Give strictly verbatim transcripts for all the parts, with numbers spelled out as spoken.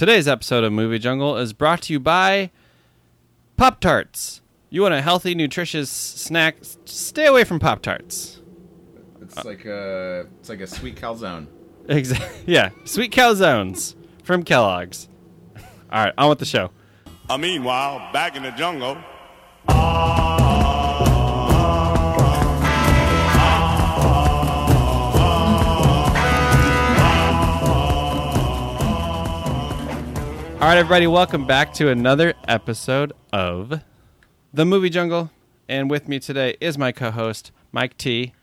Today's episode of Movie Jungle is brought to you by Pop Tarts. You want a healthy, nutritious snack? Stay away from Pop Tarts. It's uh, like a it's like a sweet calzone. Exactly. Yeah, sweet calzones from Kellogg's. All right, on with the show. Uh, meanwhile, back in the jungle. Uh... All right, everybody, welcome back to another episode of The Movie Jungle. And with me today is my co-host, Mike T.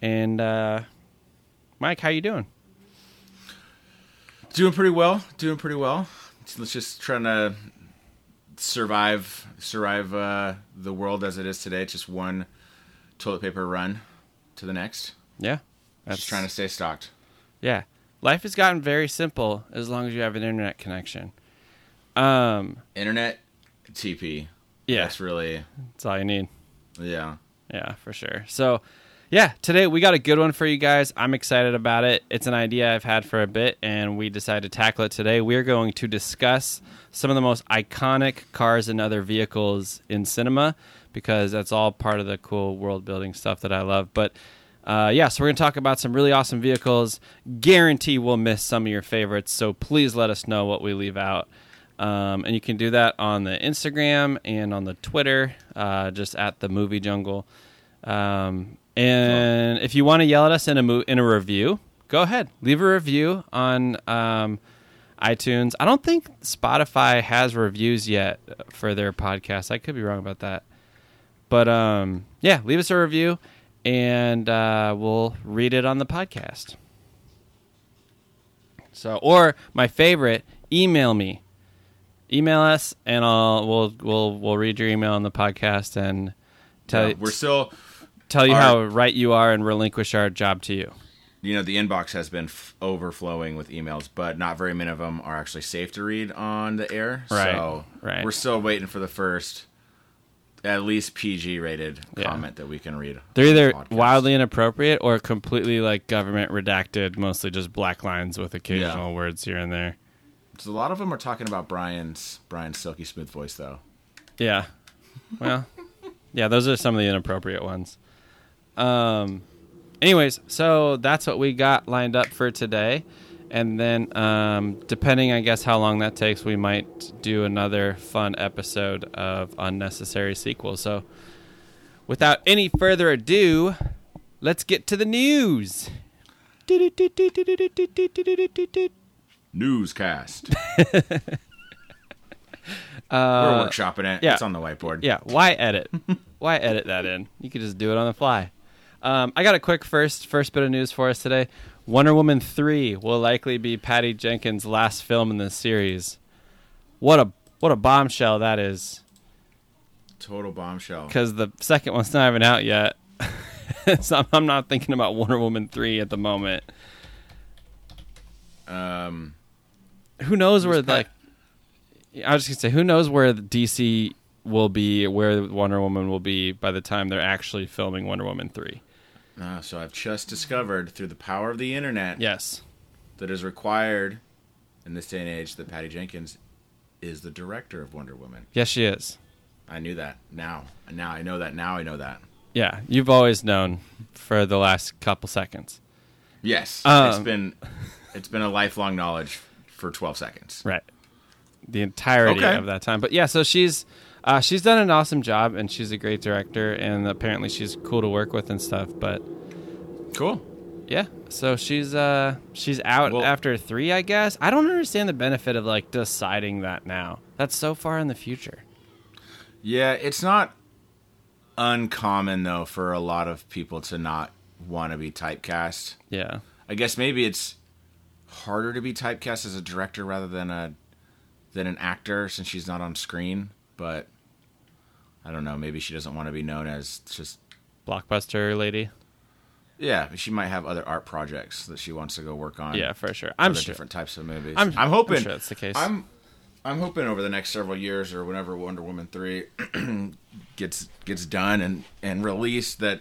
And uh, Mike, how you doing? Doing pretty well. Doing pretty well. Let's just trying to survive survive uh, the world as it is today. Just one toilet paper run to the next. Yeah. That's... Just trying to stay stocked. Yeah. Life has gotten very simple as long as you have an internet connection. Um, Internet, T P. Yeah. That's really... That's all you need. Yeah. Yeah, for sure. So, yeah, today we got a good one for you guys. I'm excited about it. It's an idea I've had for a bit, and we decided to tackle it today. We're going to discuss some of the most iconic cars and other vehicles in cinema, because that's all part of the cool world-building stuff that I love. But... Uh, yeah, so we're going to talk about some really awesome vehicles. Guarantee we'll miss some of your favorites, so please let us know what we leave out. Um, and you can do that on the Instagram and on the Twitter, uh, just at The Movie Jungle. Um, and if you want to yell at us in a mo- in a review, go ahead. Leave a review on um, iTunes. I don't think Spotify has reviews yet for their podcast. I could be wrong about that. But, um, yeah, leave us a review. And uh, we'll read it on the podcast. So, or my favorite, email me, email us, and I'll we'll we'll we'll read your email on the podcast and tell yeah, we're still tell you our, how right you are and relinquish our job to you. You know, the inbox has been f- overflowing with emails, but not very many of them are actually safe to read on the air. Right, so right. We're still waiting for the first. At least P G rated yeah. comment that we can read. They're either the wildly inappropriate or completely like government redacted, mostly just black lines with occasional yeah. words here and there. So a lot of them are talking about Brian's Brian's silky smooth voice, though. Yeah. Well, yeah, those are some of the inappropriate ones. Um. Anyways, so that's what we got lined up for today. And then, um, depending, I guess, how long that takes, we might do another fun episode of Unnecessary Sequels. So, without any further ado, let's get to the news. Newscast. uh, We're workshopping it. Yeah. It's on the whiteboard. Yeah. Why edit? Why edit that in? You could just do it on the fly. Um, I got a quick first first bit of news for us today. Wonder Woman three will likely be Patty Jenkins' last film in the series. What a what a bombshell that is. Total bombshell. Because the second one's not even out yet. So I'm not thinking about Wonder Woman three at the moment. Um, Who knows where, like... Pat- I was just going to say, who knows where D C will be, where Wonder Woman will be by the time they're actually filming Wonder Woman three. Uh, so I've just discovered through the power of the internet yes. that is required in this day and age that Patty Jenkins is the director of Wonder Woman. Yes, she is. I knew that now. Now I know that. Now I know that. Yeah, you've always known for the last couple seconds. Yes. Um, it's been it's been a lifelong knowledge for twelve seconds. Right. The entirety okay. of that time. But yeah, so she's... Uh, she's done an awesome job, and she's a great director, and apparently she's cool to work with and stuff. But cool, yeah. So she's uh, she's out well, after three, I guess. I don't understand the benefit of like deciding that now. That's so far in the future. Yeah, it's not uncommon though for a lot of people to not want to be typecast. Yeah, I guess maybe it's harder to be typecast as a director rather than a than an actor since she's not on screen. But I don't know. Maybe she doesn't want to be known as just blockbuster lady. Yeah, she might have other art projects that she wants to go work on. Yeah, for sure. I'm sure different types of movies. I'm, I'm hoping I'm sure that's the case. I'm I'm hoping over the next several years or whenever Wonder Woman three gets gets done and, and released that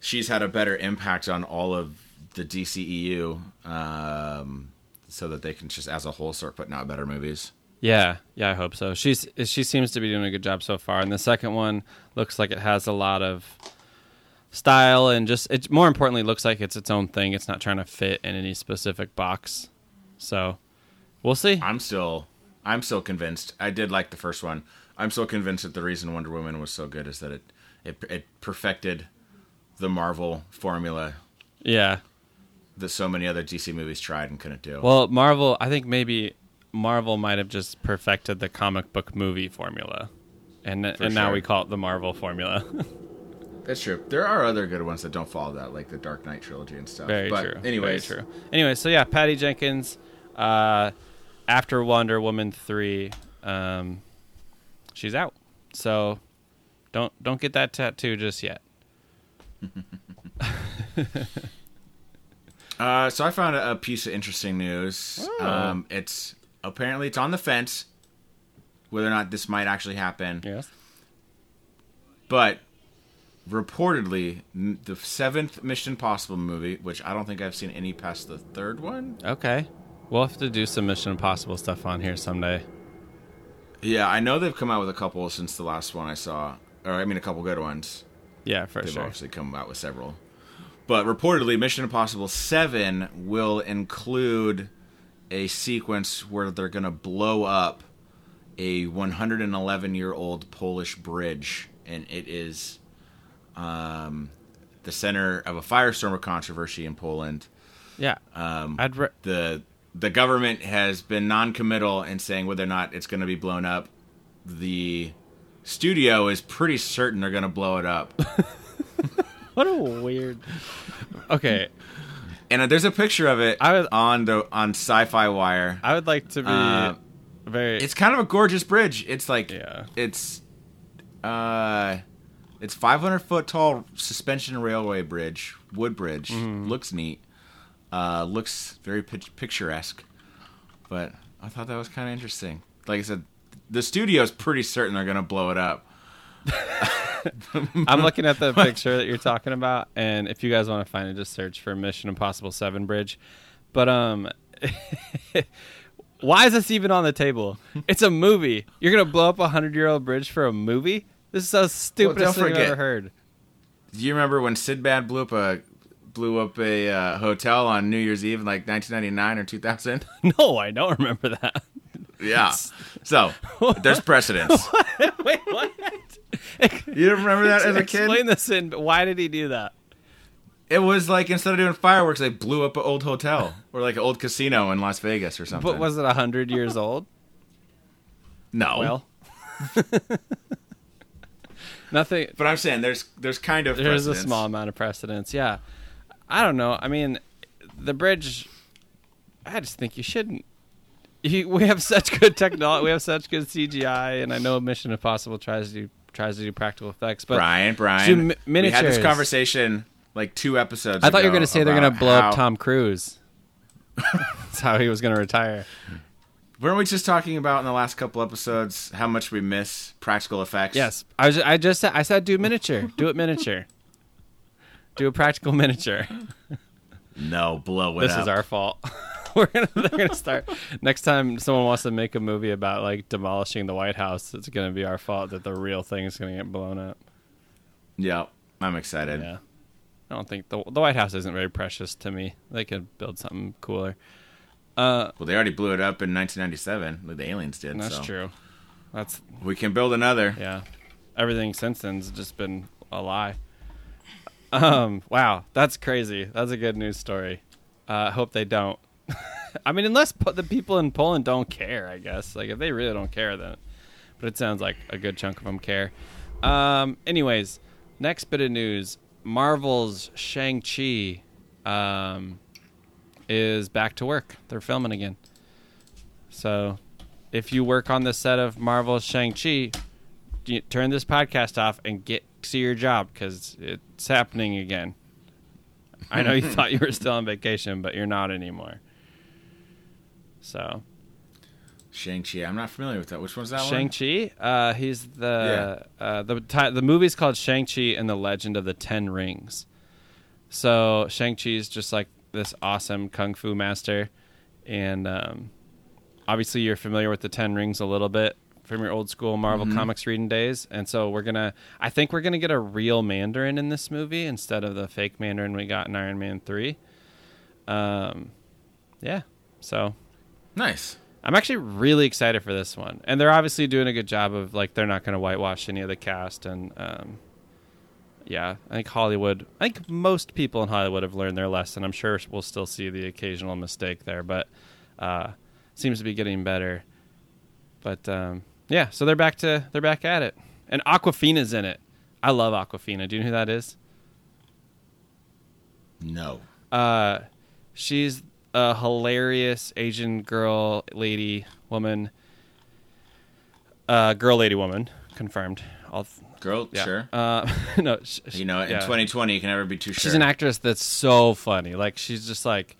she's had a better impact on all of the D C E U um, so that they can just as a whole start putting out better movies. Yeah, yeah, I hope so. She's she seems to be doing a good job so far, and the second one looks like it has a lot of style and just it. More importantly, looks like it's its own thing. It's not trying to fit in any specific box. So we'll see. I'm still, I'm still convinced. I did like the first one. I'm still convinced that the reason Wonder Woman was so good is that it it, it perfected the Marvel formula. Yeah. That so many other D C movies tried and couldn't do. Well, Marvel, I think maybe Marvel might have just perfected the comic book movie formula. And and sure. Now we call it the Marvel formula. That's true. There are other good ones that don't follow that, like the Dark Knight trilogy and stuff. Very but true. Anyways. Very true. Anyway, so yeah, Patty Jenkins, uh, after Wonder Woman three, um, she's out. So don't don't get that tattoo just yet. Uh, so I found a, a piece of interesting news. Oh. Um, it's apparently it's on the fence whether or not this might actually happen. Yes. But reportedly, m- the seventh Mission Impossible movie, which I don't think I've seen any past the third one. Okay, we'll have to do some Mission Impossible stuff on here someday. Yeah, I know they've come out with a couple since the last one I saw, or I mean a couple good ones. Yeah, for they've sure. They've obviously come out with several. But reportedly, Mission Impossible seven will include a sequence where they're going to blow up a one hundred eleven-year-old Polish bridge. And it is um, the center of a firestorm of controversy in Poland. Yeah. Um, I'd re- the the government has been non-committal in saying whether or not it's going to be blown up. The studio is pretty certain they're going to blow it up. What a weird. Okay, and there's a picture of it I would, on the on Sci-Fi Wire. I would like to be uh, very. It's kind of a gorgeous bridge. It's like yeah. it's, uh, it's five hundred foot tall suspension railway bridge, wood bridge. Mm. Looks neat. Uh, looks very picturesque. But I thought that was kind of interesting. Like I said, the studio's pretty certain they're gonna blow it up. I'm looking at the picture that you're talking about, and if you guys want to find it, just search for Mission Impossible seven Bridge. But um, why is this even on the table? It's a movie. You're going to blow up a hundred-year-old bridge for a movie? This is the stupidest well, thing I've ever heard. Do you remember when Sinbad blew up a, blew up a uh, hotel on New Year's Eve in like nineteen ninety-nine or two thousand? No, I don't remember that. Yeah. So, there's precedence. What? Wait, what? You don't remember that as a kid? Explain this in, but why did he do that? It was like instead of doing fireworks, they blew up an old hotel or like an old casino in Las Vegas or something. But was it one hundred years old? No. Well. Nothing. But I'm saying there's there's kind of there's precedence. A small amount of precedence, yeah. I don't know. I mean, the bridge, I just think you shouldn't. You, we have such good technology. We have such good C G I, and I know Mission Impossible tries to do, tries to do practical effects. But Brian, Brian, m- we had this conversation like two episodes ago. I thought you were going to say they're going to blow how... up Tom Cruise. That's how he was going to retire. Weren't we just talking about in the last couple episodes how much we miss practical effects? Yes, I was. I just I said do miniature, do it miniature, do a practical miniature. No, blow it this up. This is our fault. We're gonna, they're gonna start next time someone wants to make a movie about like demolishing the White House. It's gonna be our fault that the real thing is gonna get blown up. Yeah, I'm excited. Yeah, I don't think the the White House isn't very precious to me. They could build something cooler. Uh, well, they already blew it up in nineteen ninety-seven. Like the aliens did. That's so. True. That's we can build another. Yeah, everything since then's just been a lie. Um, wow, that's crazy. That's a good news story. I uh, hope they don't. I mean, unless po- the people in Poland don't care, I guess. Like, if they really don't care, then... But it sounds like a good chunk of them care. Um, anyways, next bit of news. Marvel's Shang-Chi um, is back to work. They're filming again. So, if you work on the set of Marvel's Shang-Chi, turn this podcast off and get to your job, because it's happening again. I know you thought you were still on vacation, but you're not anymore. So, Shang-Chi. I'm not familiar with that. Which one's that Shang-Chi? One? Shang-Chi. Uh, he's the yeah. uh, the t- the movie's called Shang-Chi and the Legend of the Ten Rings. So Shang-Chi is just like this awesome kung fu master, And um, obviously you're familiar with the Ten Rings a little bit from your old school Marvel mm-hmm. comics reading days. And so we're going to, I think we're going to get a real Mandarin in this movie instead of the fake Mandarin we got in Iron Man three. Um, yeah. So nice. I'm actually really excited for this one. And they're obviously doing a good job of, like, they're not going to whitewash any of the cast. And um, yeah, I think Hollywood, I think most people in Hollywood have learned their lesson. I'm sure we'll still see the occasional mistake there, but uh, seems to be getting better. But, um, yeah, so they're back to they're back at it, and Awkwafina's in it. I love Awkwafina. Do you know who that is? No. Uh, she's a hilarious Asian girl, lady, woman, uh, girl, lady, woman. Confirmed. I'll th- girl, yeah. Sure. Uh, no, sh- you know, in yeah. twenty twenty, you can never be too sure. She's an actress that's so funny. Like, she's just like,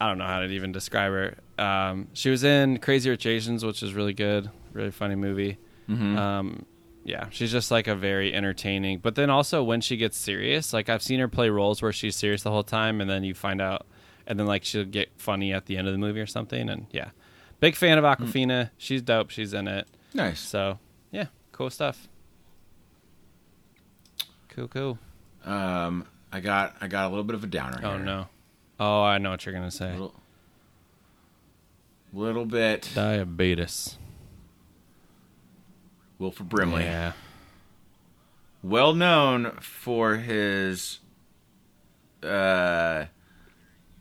I don't know how to even describe her. Um, she was in Crazy Rich Asians, which is really good, really funny movie. Mm-hmm. Um, yeah, she's just like a very entertaining. But then also when she gets serious, like I've seen her play roles where she's serious the whole time, and then you find out, and then like she'll get funny at the end of the movie or something. And yeah, big fan of Awkwafina. Mm. She's dope. She's in it. Nice. So yeah, cool stuff. Cool, cool. Um, I got I got a little bit of a downer. Oh here. no. Oh, I know what you're gonna say. A little- Little bit. Diabetes. Wilford Brimley. Yeah. Well known for his uh,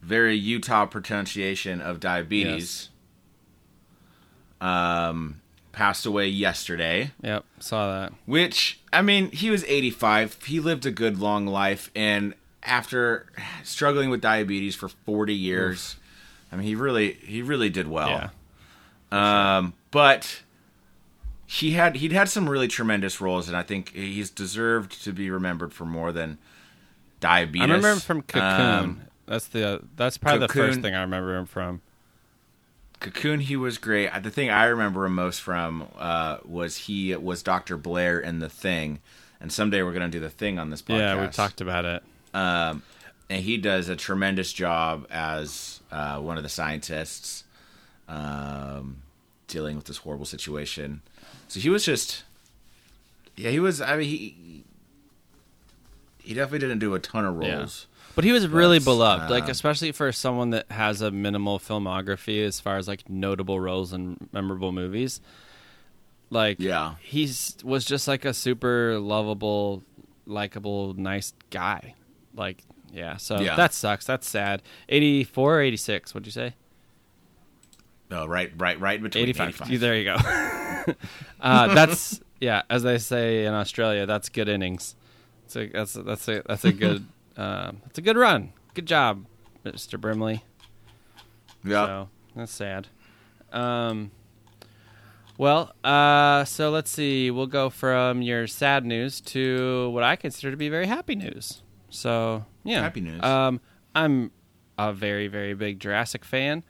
very Utah pronunciation of diabetes. Yes. Um, passed away yesterday. Yep, saw that. Which, I mean, he was eighty-five. He lived a good long life. And after struggling with diabetes for forty years... Oof. I mean, he really, he really did well, yeah. um, but he had, he'd had some really tremendous roles, and I think he's deserved to be remembered for more than diabetes. I remember him from Cocoon. Um, that's the, that's probably Cocoon, the first thing I remember him from. Cocoon, he was great. The thing I remember him most from uh, was he was Doctor Blair in The Thing, and someday we're going to do The Thing on this podcast. Yeah, we talked about it. Um, and he does a tremendous job as. Uh, one of the scientists um, dealing with this horrible situation. So he was just, yeah, he was, I mean, he he definitely didn't do a ton of roles. Yeah. But he was but, really beloved, uh, like, especially for someone that has a minimal filmography as far as, like, notable roles in memorable movies. Like, yeah. he was just, like, a super lovable, likable, nice guy. Like, yeah, so yeah. that sucks. That's sad. eighty-four or eighty-six, what'd you say? No, right right, right between eighty-five. eighty-five. There you go. uh, that's, yeah, as they say in Australia, that's good innings. It's a, that's, that's, a, that's a good um, it's a good run. Good job, Mister Brimley. Yeah. So, that's sad. Um, well, uh, so let's see. We'll go from your sad news to what I consider to be very happy news. So, yeah. Happy news. Um, I'm a very, very big Jurassic fan.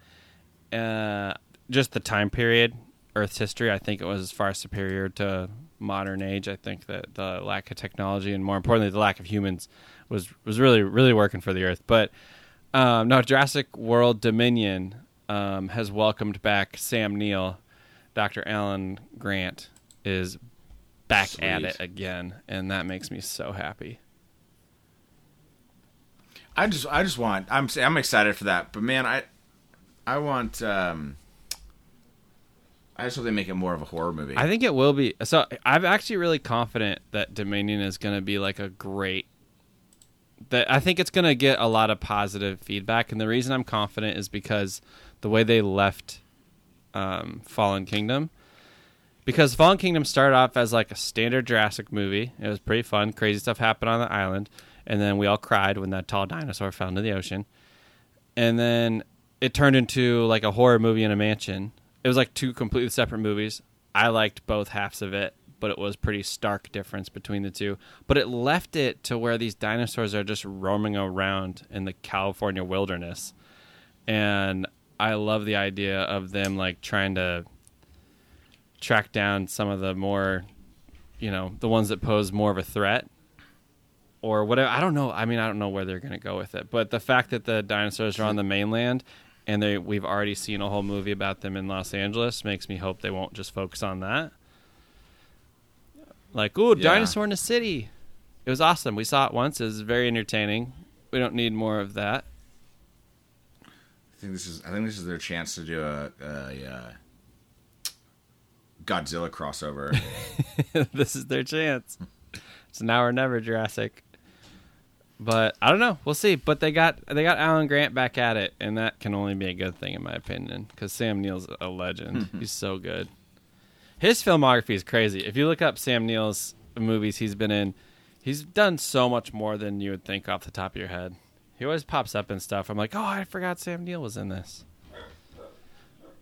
Uh, just the time period, Earth's history, I think it was far superior to modern age. I think that the lack of technology and, more importantly, the lack of humans was, was really, really working for the Earth. But, um, no, Jurassic World Dominion um, has welcomed back Sam Neill. Doctor Alan Grant is back Sweet. at it again, and that makes me so happy. I just, I just want. I'm, I'm excited for that. But man, I, I want. Um, I just hope they make it more of a horror movie. I think it will be. So I'm actually really confident that Dominion is going to be like a great. That I think it's going to get a lot of positive feedback, and the reason I'm confident is because the way they left, um, Fallen Kingdom, because Fallen Kingdom started off as like a standard Jurassic movie. It was pretty fun. Crazy stuff happened on the island. And then we all cried when that tall dinosaur fell into the ocean. And then it turned into like a horror movie in a mansion. It was like two completely separate movies. I liked both halves of it, but it was pretty stark difference between the two. But it left it to where these dinosaurs are just roaming around in the California wilderness. And I love the idea of them like trying to track down some of the more, you know, the ones that pose more of a threat. Or whatever. I don't know. I mean, I don't know where they're going to go with it. But the fact that the dinosaurs are on the mainland and they we've already seen a whole movie about them in Los Angeles. Makes me hope they won't just focus on that. Like, ooh, yeah. Dinosaur in the City. It was awesome. We saw it once. It was very entertaining. We don't need more of that. I think this is. I think this is their chance to do a, a, a Godzilla crossover. This is their chance. It's now or never, Jurassic. But I don't know. We'll see. But they got they got Alan Grant back at it, and that can only be a good thing, in my opinion, because Sam Neill's a legend. He's so good. His filmography is crazy. If you look up Sam Neill's movies he's been in, he's done so much more than you would think off the top of your head. He always pops up in stuff. I'm like, oh, I forgot Sam Neill was in this.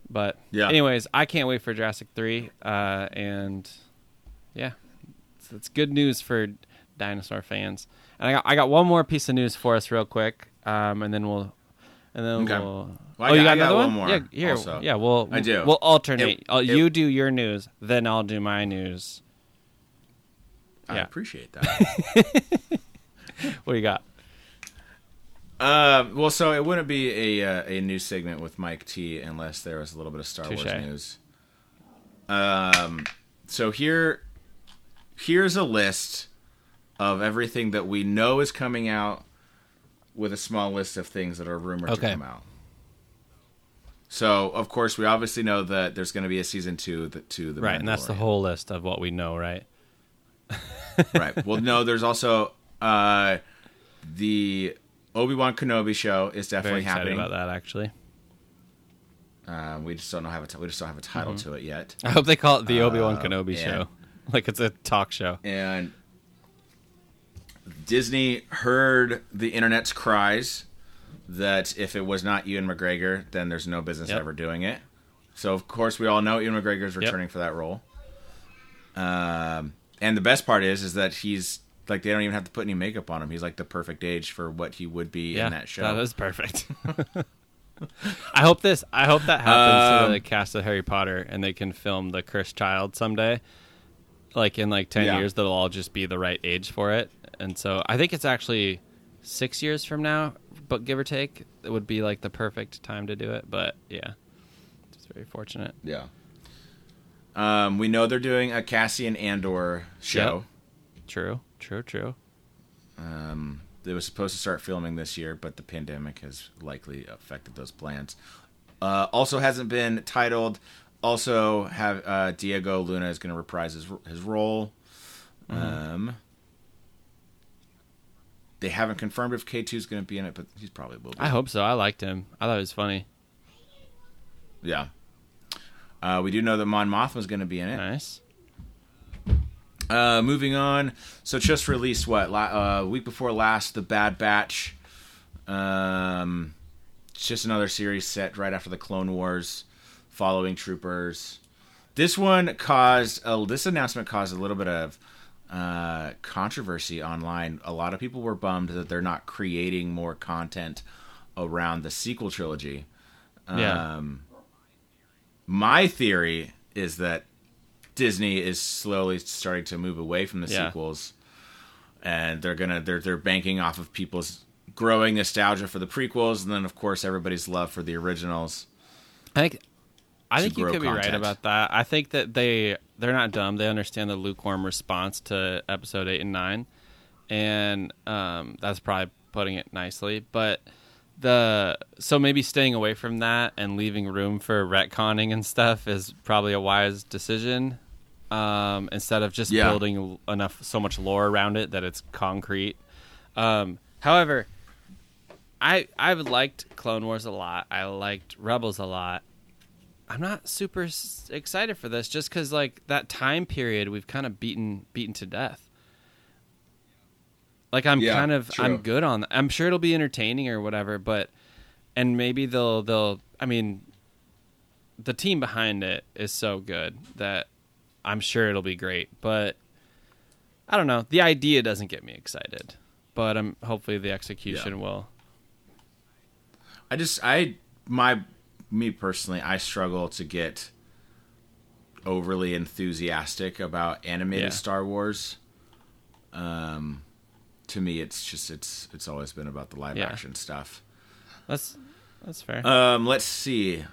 But yeah. Anyways, I can't wait for Jurassic three. Uh, and yeah, it's, it's good news for dinosaur fans. And I got, I got one more piece of news for us real quick, um, and then we'll, and then okay. we'll. Well, oh, you got, got another got one? one more. Yeah, here, also. yeah. We'll I do. We'll alternate. It, it, you do your news, then I'll do my news. I yeah. appreciate that. What do you got? Uh, well, so it wouldn't be a uh, a news segment with Mike T unless there was a little bit of Star Touché. Wars news. Um, so here, here's a list of everything that we know is coming out, with a small list of things that are rumored okay. to come out. So, of course, we obviously know that there's going to be a season two that, to the Mandalorian. Right, and that's the whole list of what we know, right? Right. Well, no, there's also uh, the Obi-Wan Kenobi show is definitely happening. Very excited about that, actually. Uh, we just don't have a t- we just don't have a title mm-hmm. to it yet. I hope they call it the Obi-Wan uh, Kenobi and, show, like it's a talk show. And Disney heard the internet's cries that if it was not Ian McGregor, then there's no business yep. ever doing it. So, of course, we all know Ian McGregor is returning yep. for that role. Um, and the best part is, is that he's like, they don't even have to put any makeup on him. He's like the perfect age for what he would be yeah, in that show. That was perfect. I hope this, I hope that happens um, to the cast of Harry Potter and they can film The Cursed Child someday. Like in like ten yeah. years, that'll all just be the right age for it. And so I think it's actually six years from now, but give or take, it would be like the perfect time to do it. But yeah, it's very fortunate. Yeah. Um, we know they're doing a Cassian Andor show. Yep. True, true, true. Um, they were supposed to start filming this year, but the pandemic has likely affected those plans. Uh, also hasn't been titled. Also have uh, Diego Luna is going to reprise his his role. Mm-hmm. Um. They haven't confirmed if K two is going to be in it, but he probably will be. I hope so. I liked him. I thought it was funny. Yeah. Uh, we do know that Mon Mothma is going to be in it. Nice. Uh, moving on. So just released, what, la- uh, week before last, The Bad Batch. Um, it's just another series set right after the Clone Wars, following Troopers. This one caused, a, this announcement caused a little bit of uh controversy online. A lot of people were bummed that they're not creating more content around the sequel trilogy. Yeah. Um my theory is that Disney is slowly starting to move away from the yeah. sequels, and they're gonna they're they're banking off of people's growing nostalgia for the prequels, and then of course everybody's love for the originals. I think I think you could content. be right about that. I think that they, they're not dumb. They understand the lukewarm response to episode eight and nine. And um, that's probably putting it nicely. But the so maybe staying away from that and leaving room for retconning and stuff is probably a wise decision. Um, instead of just yeah. building enough so much lore around it that it's concrete. Um, however, I I've liked Clone Wars a lot. I liked Rebels a lot. I'm not super excited for this just because, like, that time period we've kind of beaten beaten to death. Like, I'm yeah, kind of true. I'm good on that. I'm sure it'll be entertaining or whatever, but and maybe they'll they'll I mean, the team behind it is so good that I'm sure it'll be great. But I don't know. The idea doesn't get me excited, but I'm hopefully the execution yeah. will. I just I my. Me personally, I struggle to get overly enthusiastic about animated yeah. Star Wars. Um, to me, it's just it's it's always been about the live yeah. action stuff. That's That's fair. Um, let's see.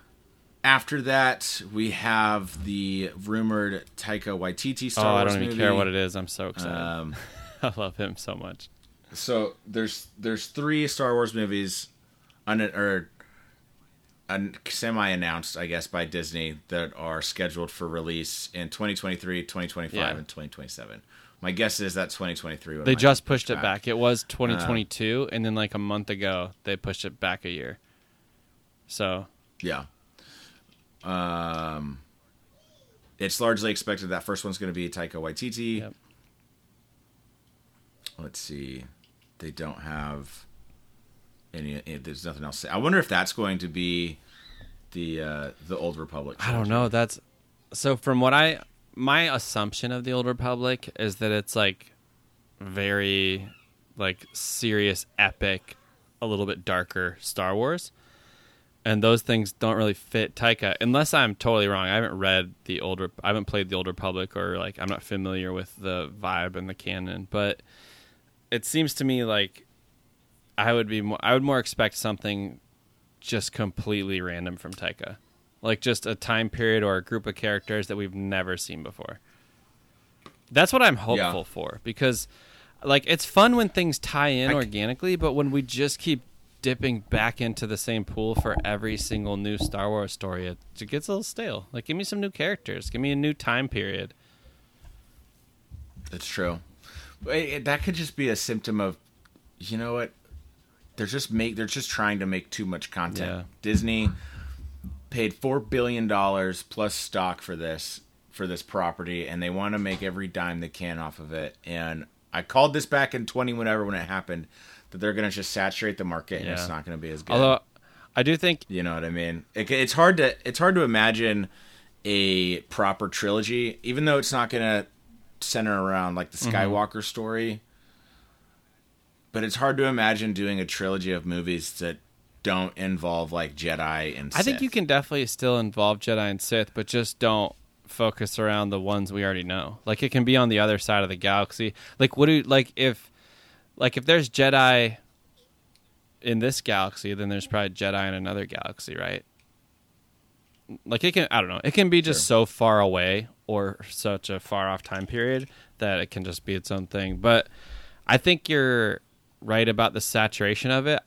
After that, we have the rumored Taika Waititi Star Wars movie. Oh, I don't even movie. care what it is. I'm so excited. Um, I love him so much. So there's there's three Star Wars movies, un- or un- semi-announced, I guess, by Disney that are scheduled for release in twenty twenty-three, twenty twenty-five, yeah. and twenty twenty-seven. My guess is that twenty twenty-three. They just pushed it back. It was twenty twenty-two, uh, and then like a month ago, they pushed it back a year. So yeah. Um, it's largely expected that first one's going to be Taika Waititi. Yep. Let's see. They don't have any, there's nothing else to say. I wonder if that's going to be the, uh, the Old Republic. I don't know. That's so from what I, my assumption of the Old Republic is that it's like very like serious, epic, a little bit darker Star Wars. And those things don't really fit Taika, unless I'm totally wrong. I haven't read the Old Rep- I haven't played the Old Republic, or like I'm not familiar with the vibe and the canon. But it seems to me like I would be more, I would more expect something just completely random from Taika, like just a time period or a group of characters that we've never seen before. That's what I'm hopeful yeah. for, because like it's fun when things tie in I organically, c- but when we just keep dipping back into the same pool for every single new Star Wars story, it, it gets a little stale. Like, give me some new characters. Give me a new time period. That's true. It, that could just be a symptom of, you know what? They're just make. They're just trying to make too much content. Yeah. Disney paid four billion dollars plus stock for this for this property, and they want to make every dime they can off of it. And I called this back in twenty whenever when it happened. They're going to just saturate the market, and yeah. it's not going to be as good. Although, I do think... You know what I mean? It, it's hard to it's hard to imagine a proper trilogy, even though it's not going to center around like the Skywalker mm-hmm. story. But it's hard to imagine doing a trilogy of movies that don't involve like Jedi and Sith. I think you can definitely still involve Jedi and Sith, but just don't focus around the ones we already know. Like, it can be on the other side of the galaxy. Like, what do... Like, if... Like, if there's Jedi in this galaxy, then there's probably Jedi in another galaxy, right? Like, it can, I don't know. It can be just sure. so far away or such a far off time period that it can just be its own thing. But I think you're right about the saturation of it.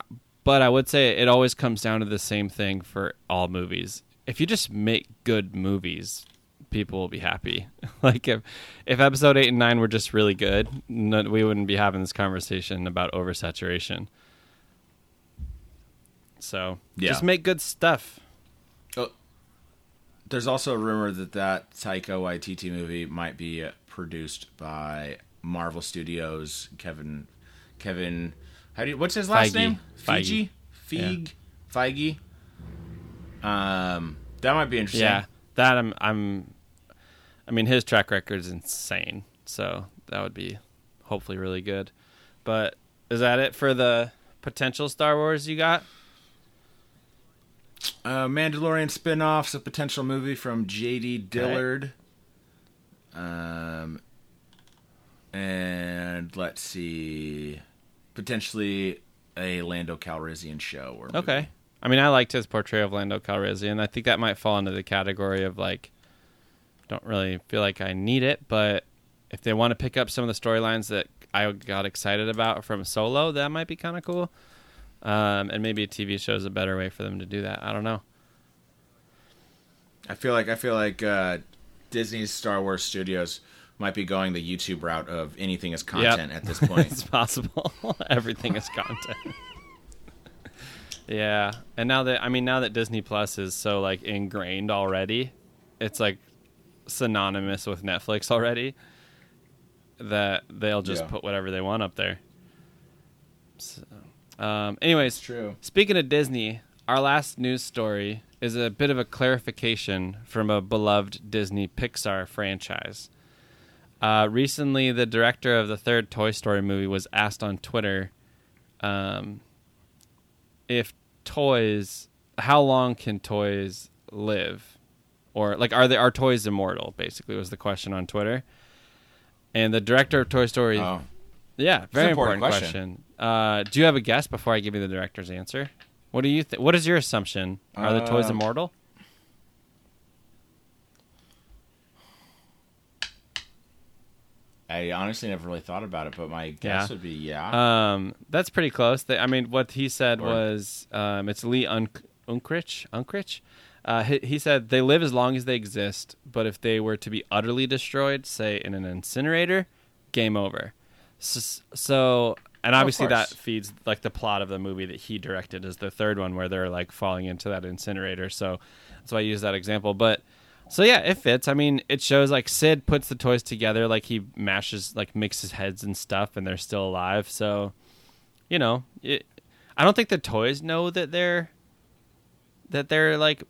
But I would say it always comes down to the same thing for all movies. If you just make good movies, people will be happy. Like if if episode eight and nine were just really good, no, we wouldn't be having this conversation about oversaturation. So yeah. just make good stuff. Oh, there's also a rumor that that Taika Waititi movie might be produced by Marvel Studios. Kevin, Kevin, how do you, what's his last Feige. name? Feige, Feige, yeah. Feige. Um, that might be interesting. Yeah. That I'm, I'm, I mean, his track record is insane, so that would be hopefully really good. But is that it for the potential Star Wars you got? Uh, Mandalorian spin-offs, a potential movie from J D Dillard. Okay. Um, and let's see, potentially a Lando Calrissian show or movie. Okay. I mean, I liked his portrayal of Lando Calrissian. I think that might fall into the category of, like, don't really feel like I need it, but if they want to pick up some of the storylines that I got excited about from Solo, that might be kind of cool. Um, and maybe a T V show is a better way for them to do that. I don't know. I feel like I feel like uh, Disney's Star Wars Studios might be going the YouTube route of anything is content yep. at this point. It's possible. Everything is content. Yeah, and now that I mean, now that Disney Plus is so like ingrained already, it's like synonymous with Netflix already. That they'll just yeah. put whatever they want up there. So, um, anyways, true. Speaking of Disney, our last news story is a bit of a clarification from a beloved Disney Pixar franchise. Uh, recently, the director of the third Toy Story movie was asked on Twitter, um, if toys, how long can toys live? Or like, are they, are toys immortal? Basically was the question on Twitter. And the director of Toy Story. Oh. Yeah. Very important, important question. question. Uh, do you have a guess before I give you the director's answer? What do you think? What is your assumption? Are uh, the toys immortal? I honestly never really thought about it, but my guess yeah. would be yeah. Um, that's pretty close. They, I mean, what he said or, was um, it's Lee Un- Unkrich. Unkrich? Uh, he, he said they live as long as they exist, but if they were to be utterly destroyed, say in an incinerator, game over. So, so and obviously that feeds like the plot of the movie that he directed is the third one where they're like falling into that incinerator. So that's why I use that example. But so yeah, it fits. I mean, it shows like Sid puts the toys together, like he mashes, like mixes heads and stuff, and they're still alive. So, you know, it, I don't think the toys know that they're that they're like.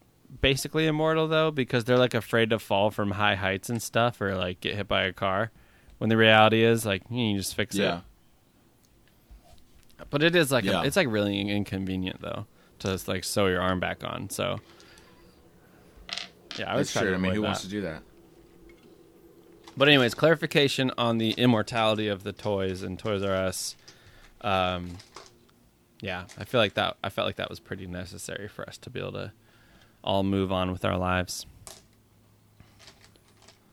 basically immortal though, because they're like afraid to fall from high heights and stuff or like get hit by a car when the reality is like you just fix yeah. it. But it is like yeah. a, it's like really inconvenient though to just like sew your arm back on. So yeah, I was trying to avoid I mean who that. wants to do that? But anyways, clarification on the immortality of the toys and Toys R Us. Um yeah, I feel like that I felt like that was pretty necessary for us to be able to all move on with our lives.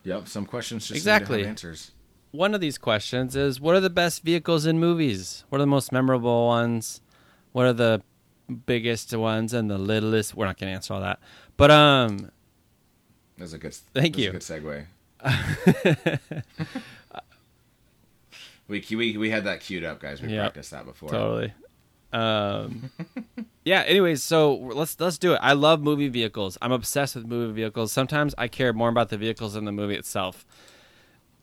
Yep, some questions just exactly. need to have answers. One of these questions is, what are the best vehicles in movies? What are the most memorable ones? What are the biggest ones and the littlest? We're not going to answer all that. But, um... That's a good... Thank you. That's a good segue. we, we, we had that queued up, guys. We yep, practiced that before. Totally. Um... Yeah, anyways, so let's let's do it. I love movie vehicles. I'm obsessed with movie vehicles. Sometimes I care more about the vehicles than the movie itself.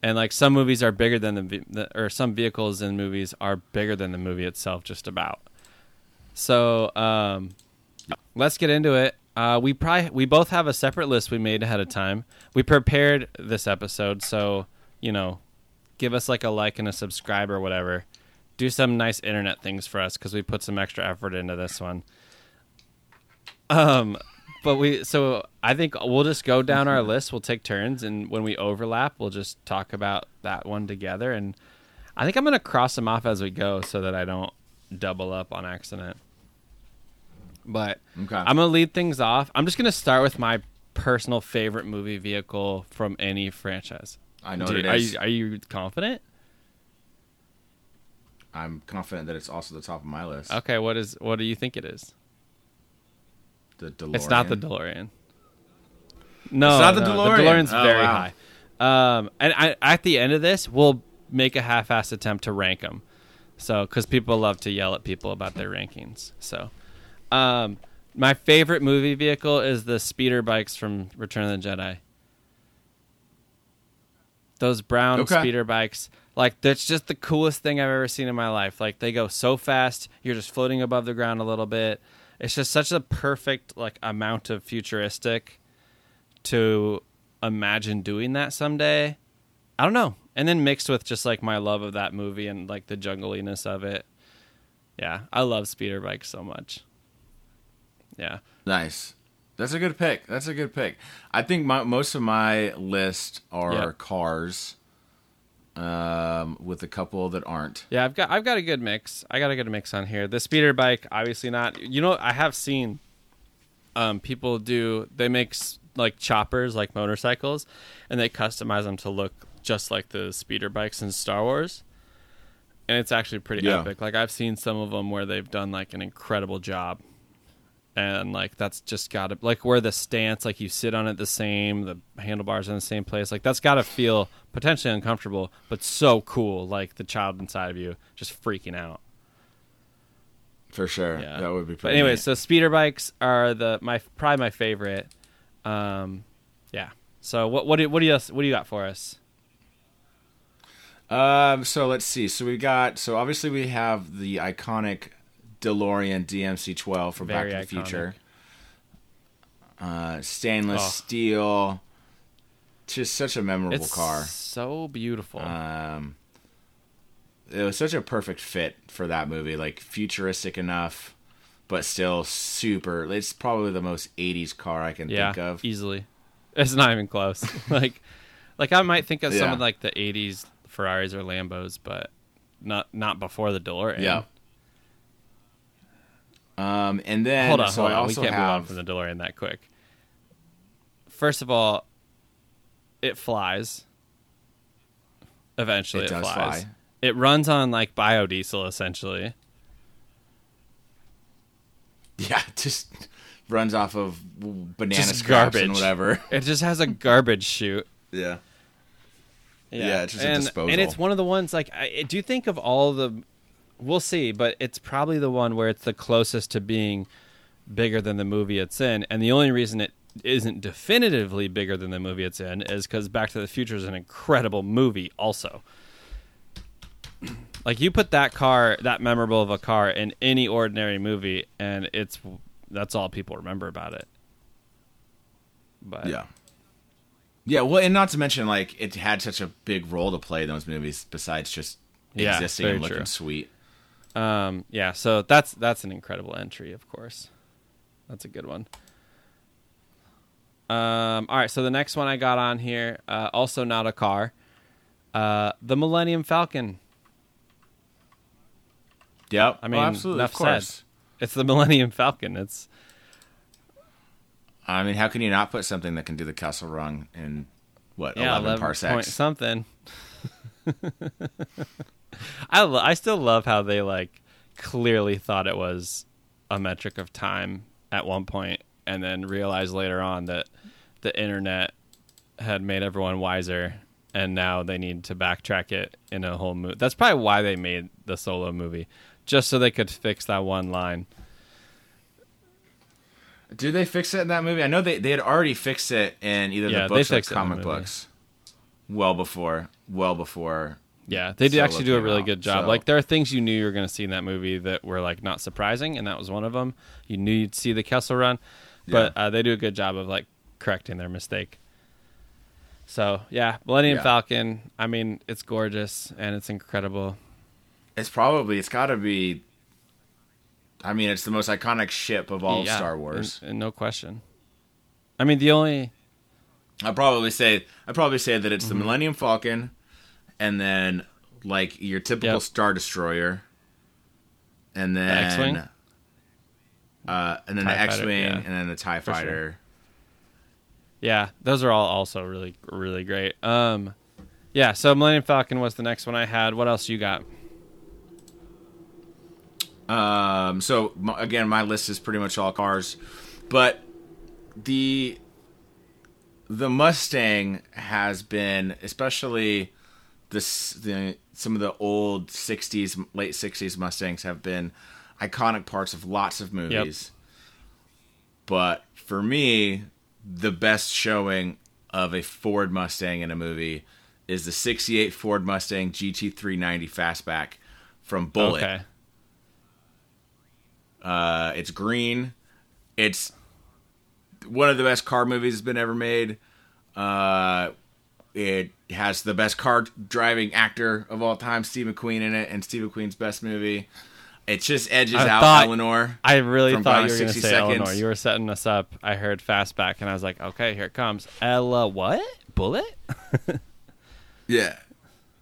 And like some movies are bigger than the, the or some vehicles in movies are bigger than the movie itself just about. So, um, let's get into it. Uh, we probably we both have a separate list we made ahead of time. We prepared this episode, so, you know, give us like a like and a subscribe or whatever. Do some nice internet things for us because we put some extra effort into this one. Um, but we so I think we'll just go down our list. We'll take turns, and when we overlap, we'll just talk about that one together. And I think I'm gonna cross them off as we go so that I don't double up on accident. But okay. I'm gonna lead things off. I'm just gonna start with my personal favorite movie vehicle from any franchise. I know Dude, what it is. Are you, are you confident? I'm confident that it's also the top of my list. Okay, what is? What do you think it is? The DeLorean. It's not the DeLorean. No, it's not the no, DeLorean. The DeLorean's oh, very wow. high. Um, and I, at the end of this, we'll make a half-assed attempt to rank them. So, because people love to yell at people about their rankings. So, um, my favorite movie vehicle is the speeder bikes from Return of the Jedi. Those brown okay. speeder bikes. Like, that's just the coolest thing I've ever seen in my life. Like, they go so fast. You're just floating above the ground a little bit. It's just such a perfect, like, amount of futuristic to imagine doing that someday. I don't know. And then mixed with just, like, my love of that movie and, like, the jungliness of it. Yeah. I love speeder bikes so much. Yeah. Nice. That's a good pick. That's a good pick. I think my, most of my list are yep. cars. Um, with a couple that aren't. Yeah, I've got I've got a good mix. I got a good mix on here. The speeder bike, obviously not. You know, I have seen um, people do. They make like choppers, like motorcycles, and they customize them to look just like the speeder bikes in Star Wars. And it's actually pretty yeah. epic. Like I've seen some of them where they've done like an incredible job, and like that's just got to like where the stance, like you sit on it the same, the handlebars in the same place. Like that's got to feel potentially uncomfortable, but so cool, like the child inside of you just freaking out. For sure. Yeah. That would be pretty But anyway, neat. So speeder bikes are the my probably my favorite. Um, yeah. So what what do what do you what do you got for us? Um so let's see. So we got so obviously we have the iconic DeLorean D M C twelve from Very Back to the iconic. Future. Uh, stainless oh. steel. Just such a memorable it's car. So beautiful. Um, it was such a perfect fit for that movie. Like futuristic enough, but still super. It's probably the most eighties car I can yeah, think of. Easily, it's not even close. like, like I might think of yeah. some of like the eighties Ferraris or Lambos, but not not before the DeLorean. Yeah. Um, and then hold on, so hold on. I also we can't have... move on from the DeLorean that quick. First of all, it flies. Eventually, it, it does flies. Fly. It runs on like biodiesel, essentially. Yeah, it just runs off of banana just scraps garbage. And whatever. It just has a garbage chute. Yeah. Yeah, yeah, it's just and, a disposal. And it's one of the ones, like, I do think of all the, we'll see, but it's probably the one where it's the closest to being bigger than the movie it's in. And the only reason it isn't definitively bigger than the movie it's in is because Back to the Future is an incredible movie also. Like, you put that car, that memorable of a car, in any ordinary movie, and it's that's all people remember about it. But yeah. Yeah, well, and not to mention, like, it had such a big role to play in those movies besides just yeah, existing and looking true. Sweet. Um, yeah, so that's that's an incredible entry, of course. That's a good one. Um, all right, so the next one I got on here, uh, also not a car, uh, the Millennium Falcon. Yep, I mean, oh, absolutely, enough of course. Said. It's the Millennium Falcon. It's. I mean, how can you not put something that can do the castle run in, what, yeah, eleven, eleven parsecs? Point something. I, lo- I still love how they, like, clearly thought it was a metric of time at one point and then realized later on that the internet had made everyone wiser and now they need to backtrack it in a whole movie. That's probably why they made the Solo movie, just so they could fix that one line. Do they fix it in that movie? I know they, they had already fixed it in either yeah, the books or the comic the books. Well before, well before. Yeah, they did Solo actually do a really out, good job. So. Like, there are things you knew you were going to see in that movie that were, like, not surprising, and that was one of them. You knew you'd see the Kessel Run, but yeah. uh, they do a good job of, like, correcting their mistake. So yeah, Millennium yeah. Falcon. I mean, it's gorgeous and it's incredible. It's probably it's got to be. I mean, it's the most iconic ship of all yeah, of Star Wars, and, and no question. I mean, the only I probably say I probably say that it's mm-hmm. the Millennium Falcon, and then like your typical yep. Star Destroyer, and then the X-Wing, uh, and then TIE the X-Wing, yeah. and then the TIE For Fighter. Sure. Yeah, those are all also really really great. Um, yeah, so Millennium Falcon was the next one I had. What else you got? Um, so my, again, my list is pretty much all cars, but the, the Mustang has been, especially this, the, some of the old sixties, late sixties Mustangs have been iconic parts of lots of movies, yep. but for me, the best showing of a Ford Mustang in a movie is the sixty-eight Ford Mustang G T three ninety Fastback from Bullitt. Okay. Uh, it's green. It's one of the best car movies that's been ever made. Uh, it has the best car driving actor of all time, Steve McQueen, in it, and Steve McQueen's best movie. It just edges I out thought, Eleanor. I really thought you were going to say seconds. Eleanor. You were setting us up. I heard Fastback, and I was like, okay, here it comes. Ella, what? Bullet? yeah.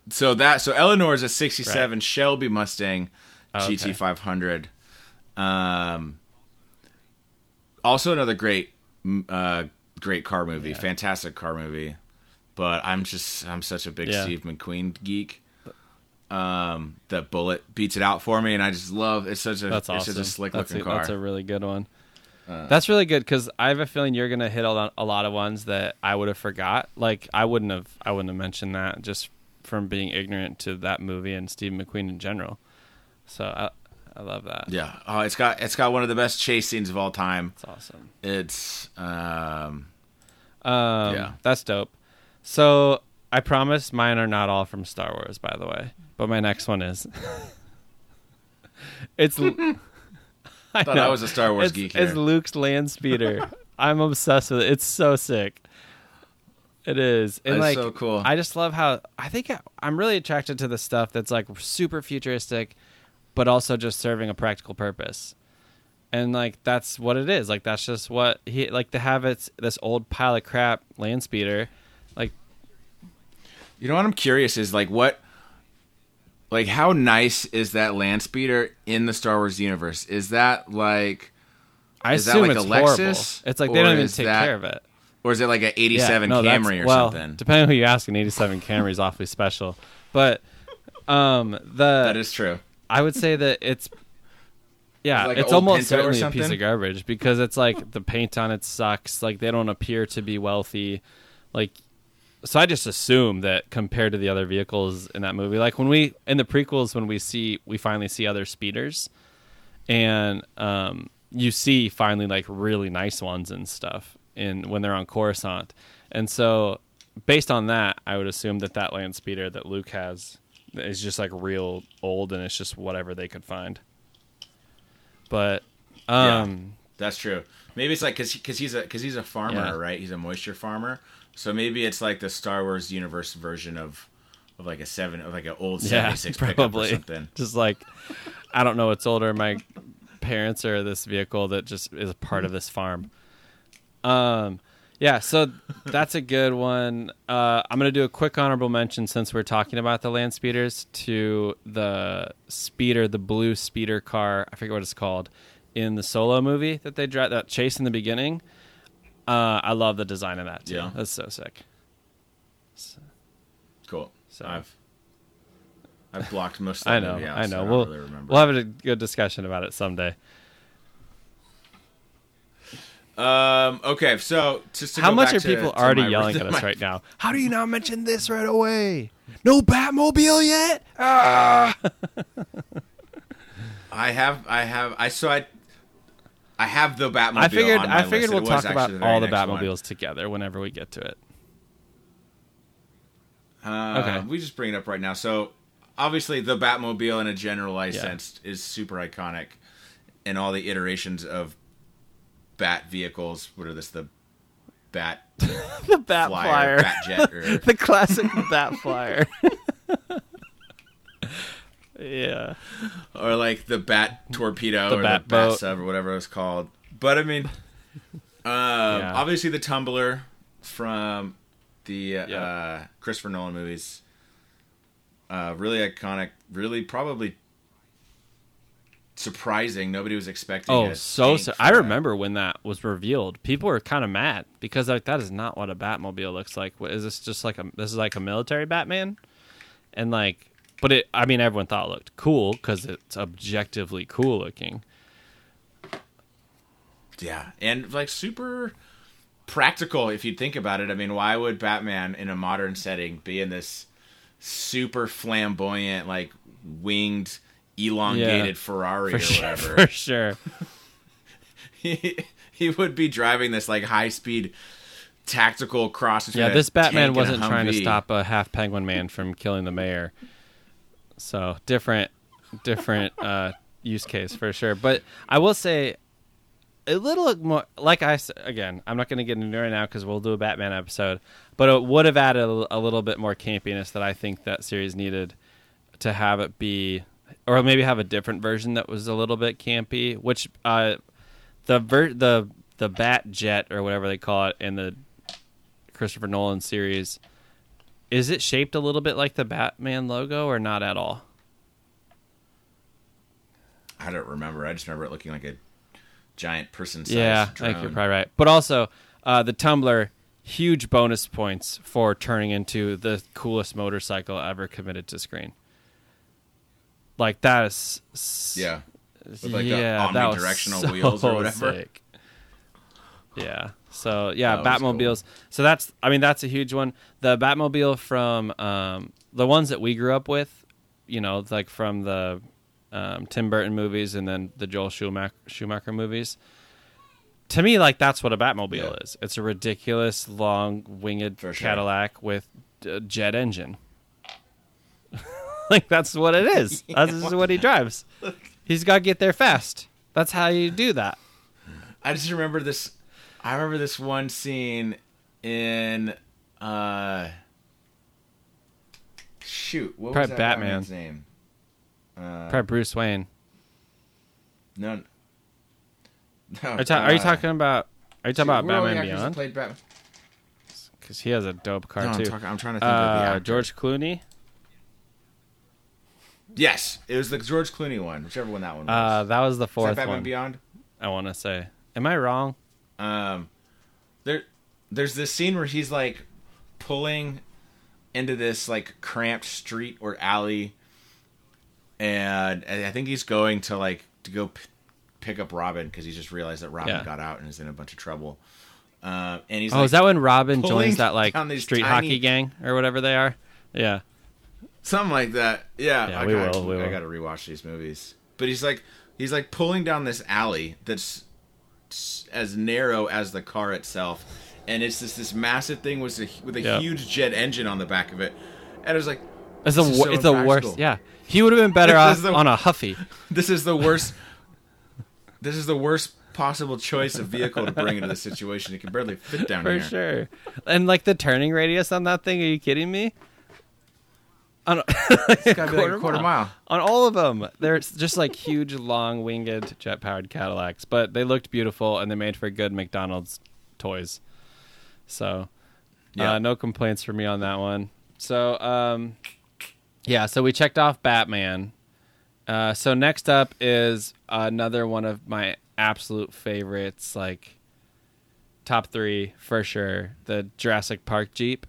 So that so Eleanor is a sixty-seven right. Shelby Mustang oh, okay. G T five hundred. Um, also another great, uh, great car movie, yeah. fantastic car movie, but I'm just, I'm such a big yeah. Steve McQueen geek. Um, that Bullet beats it out for me. And I just love, it's such a, that's awesome. It's such a slick that's looking a, car. That's a really good one. Uh, that's really good. Cause I have a feeling you're going to hit a, a lot of ones that I would have forgot. Like I wouldn't have, I wouldn't have mentioned that just from being ignorant to that movie and Steve McQueen in general. So I, I love that. Yeah. Oh, it's got it's got one of the best chase scenes of all time. It's awesome. It's um, um yeah. That's dope. So I promise mine are not all from Star Wars, by the way. But my next one is. it's I, I thought know. I was a Star Wars it's, geek here. It's Luke's Land Speeder. I'm obsessed with it. It's so sick. It is. And it's like, so cool. I just love how I think I, I'm really attracted to the stuff that's like super futuristic, but also just serving a practical purpose. And like, that's what it is. Like, that's just what he, like to have it's this old pile of crap Land Speeder. Like, you know what I'm curious is like, what, like, how nice is that land speeder in the Star Wars universe? Is that like, I is assume that like it's a Lexus? It's like they don't even take that, care of it. Or is it like an eighty-seven yeah, no, Camry or well, something? Depending on who you ask, an eighty-seven Camry is awfully special. But um, the that is true. I would say that it's yeah, like it's almost certainly a piece of garbage because it's like the paint on it sucks. Like they don't appear to be wealthy. Like, so I just assume that compared to the other vehicles in that movie, like when we in the prequels, when we see we finally see other speeders, and um, you see finally like really nice ones and stuff in when they're on Coruscant, and so based on that, I would assume that that land speeder that Luke has is just like real old, and it's just whatever they could find. But um, yeah, that's true. Maybe it's like because because he's a because he's a farmer, yeah. right? He's a moisture farmer. So maybe it's like the Star Wars universe version of, of like a seven of like an old seventy-six yeah, pickup or something. Just like I don't know what's older, my parents or this vehicle that just is a part of this farm. Um, yeah. So that's a good one. Uh, I'm gonna do a quick honorable mention since we're talking about the land speeders to the speeder, the blue speeder car. I forget what it's called in the Solo movie that they drive that chase in the beginning. Uh, I love the design of that too. Yeah. That's so sick. So, cool. So I've I've blocked most of that I know, movie out, I know. So we'll, I don't really remember. We'll have a good discussion about it someday. Um. Okay. So just to how go much back are people to, already to yelling at us my... right now? How do you not mention this right away? No Batmobile yet? Ah! I have. I have. I saw. I, I have the Batmobile. I figured. On my I figured list. We'll talk about the all the Batmobiles one. Together whenever we get to it. Uh, okay, we just bring it up right now. So obviously, the Batmobile in a generalized yeah. sense is super iconic, and all the iterations of Bat vehicles. What are this? The Bat, the Bat Flyer, flyer. Bat Jet, or... the classic Bat Flyer. Yeah, or like the bat torpedo the or bat the bat boat. Sub or whatever it was called. But I mean, um, yeah. obviously the tumbler from the uh, yeah. uh, Christopher Nolan movies, uh, really iconic, really probably surprising. Nobody was expecting. Oh, it so, so I that. remember when that was revealed. People were kind of mad because like that is not what a Batmobile looks like. What, is this just like a this is like a military Batman, and like. But it, I mean, everyone thought it looked cool because it's objectively cool looking. Yeah, and like super practical if you think about it. I mean, why would Batman in a modern setting be in this super flamboyant, like winged, elongated yeah, Ferrari for or sure, whatever? For sure, he he would be driving this like high speed. Tactical cross. Yeah, this Batman wasn't trying to stop a half penguin man from killing the mayor. So different, different uh, use case for sure. But I will say a little more. Like I again, I'm not going to get into it right now because we'll do a Batman episode. But it would have added a, a little bit more campiness that I think that series needed to have it be, or maybe have a different version that was a little bit campy. Which uh, the ver- the the Bat Jet or whatever they call it in the Christopher Nolan series, is it shaped a little bit like the Batman logo or not at all? I don't remember. I just remember it looking like a giant person-sized yeah, drone. I think you're probably right. But also, uh, the tumbler, huge bonus points for turning into the coolest motorcycle ever committed to screen. Like, that is... S- yeah. With, like, yeah, the omnidirectional so wheels or whatever. Sick. Yeah. So yeah, oh, Batmobiles. Cool. So that's, I mean, that's a huge one. The Batmobile from um, the ones that we grew up with, you know, like from the um, Tim Burton movies and then the Joel Schumacher, Schumacher movies. To me, like that's what a Batmobile yeah. is. It's a ridiculous long winged sure. Cadillac with a jet engine. Like that's what it is. yeah. That's what he drives. He's got to get there fast. That's how you do that. I just remember this. I remember this one scene in, uh, shoot, what Probably was that Batman. Batman's name? Uh, Probably Bruce Wayne. No, no. Are, ta- uh, are you talking about? Are you talking shoot, about Batman Beyond? Played Batman? Because he has a dope car no, too. I'm, talking, I'm trying to think uh, of the actor. George Clooney. Yes, it was the George Clooney one, whichever one that one was. Uh, that was the fourth was that Batman one. Beyond? I want to say. Am I wrong? Um, there, there's this scene where he's like pulling into this like cramped street or alley, and I think he's going to like to go p- pick up Robin because he just realized that Robin yeah. got out and is in a bunch of trouble. Uh, and he's oh, like, is that when Robin joins that like street tiny... hockey gang or whatever they are? Yeah. Something like that. Yeah, yeah I, we gotta, will, we I will. gotta rewatch these movies. But he's like he's like pulling down this alley that's as narrow as the car itself, and it's this this massive thing with a with a yeah. huge jet engine on the back of it. And it was like, it's the so it's the worst. Yeah, he would have been better off the, on a Huffy. This is the worst. This is the worst possible choice of vehicle to bring into the situation. It can barely fit down For here. For sure. And like the turning radius on that thing. Are you kidding me? On, like it's gotta be like a quarter mile. mile on all of them. They're just like huge, long, winged, jet-powered Cadillacs, but they looked beautiful and they made for good McDonald's toys. So, yeah, uh, no complaints for me on that one. So, um, yeah, so we checked off Batman. Uh, so next up is another one of my absolute favorites, like top three for sure. The Jurassic Park Jeep.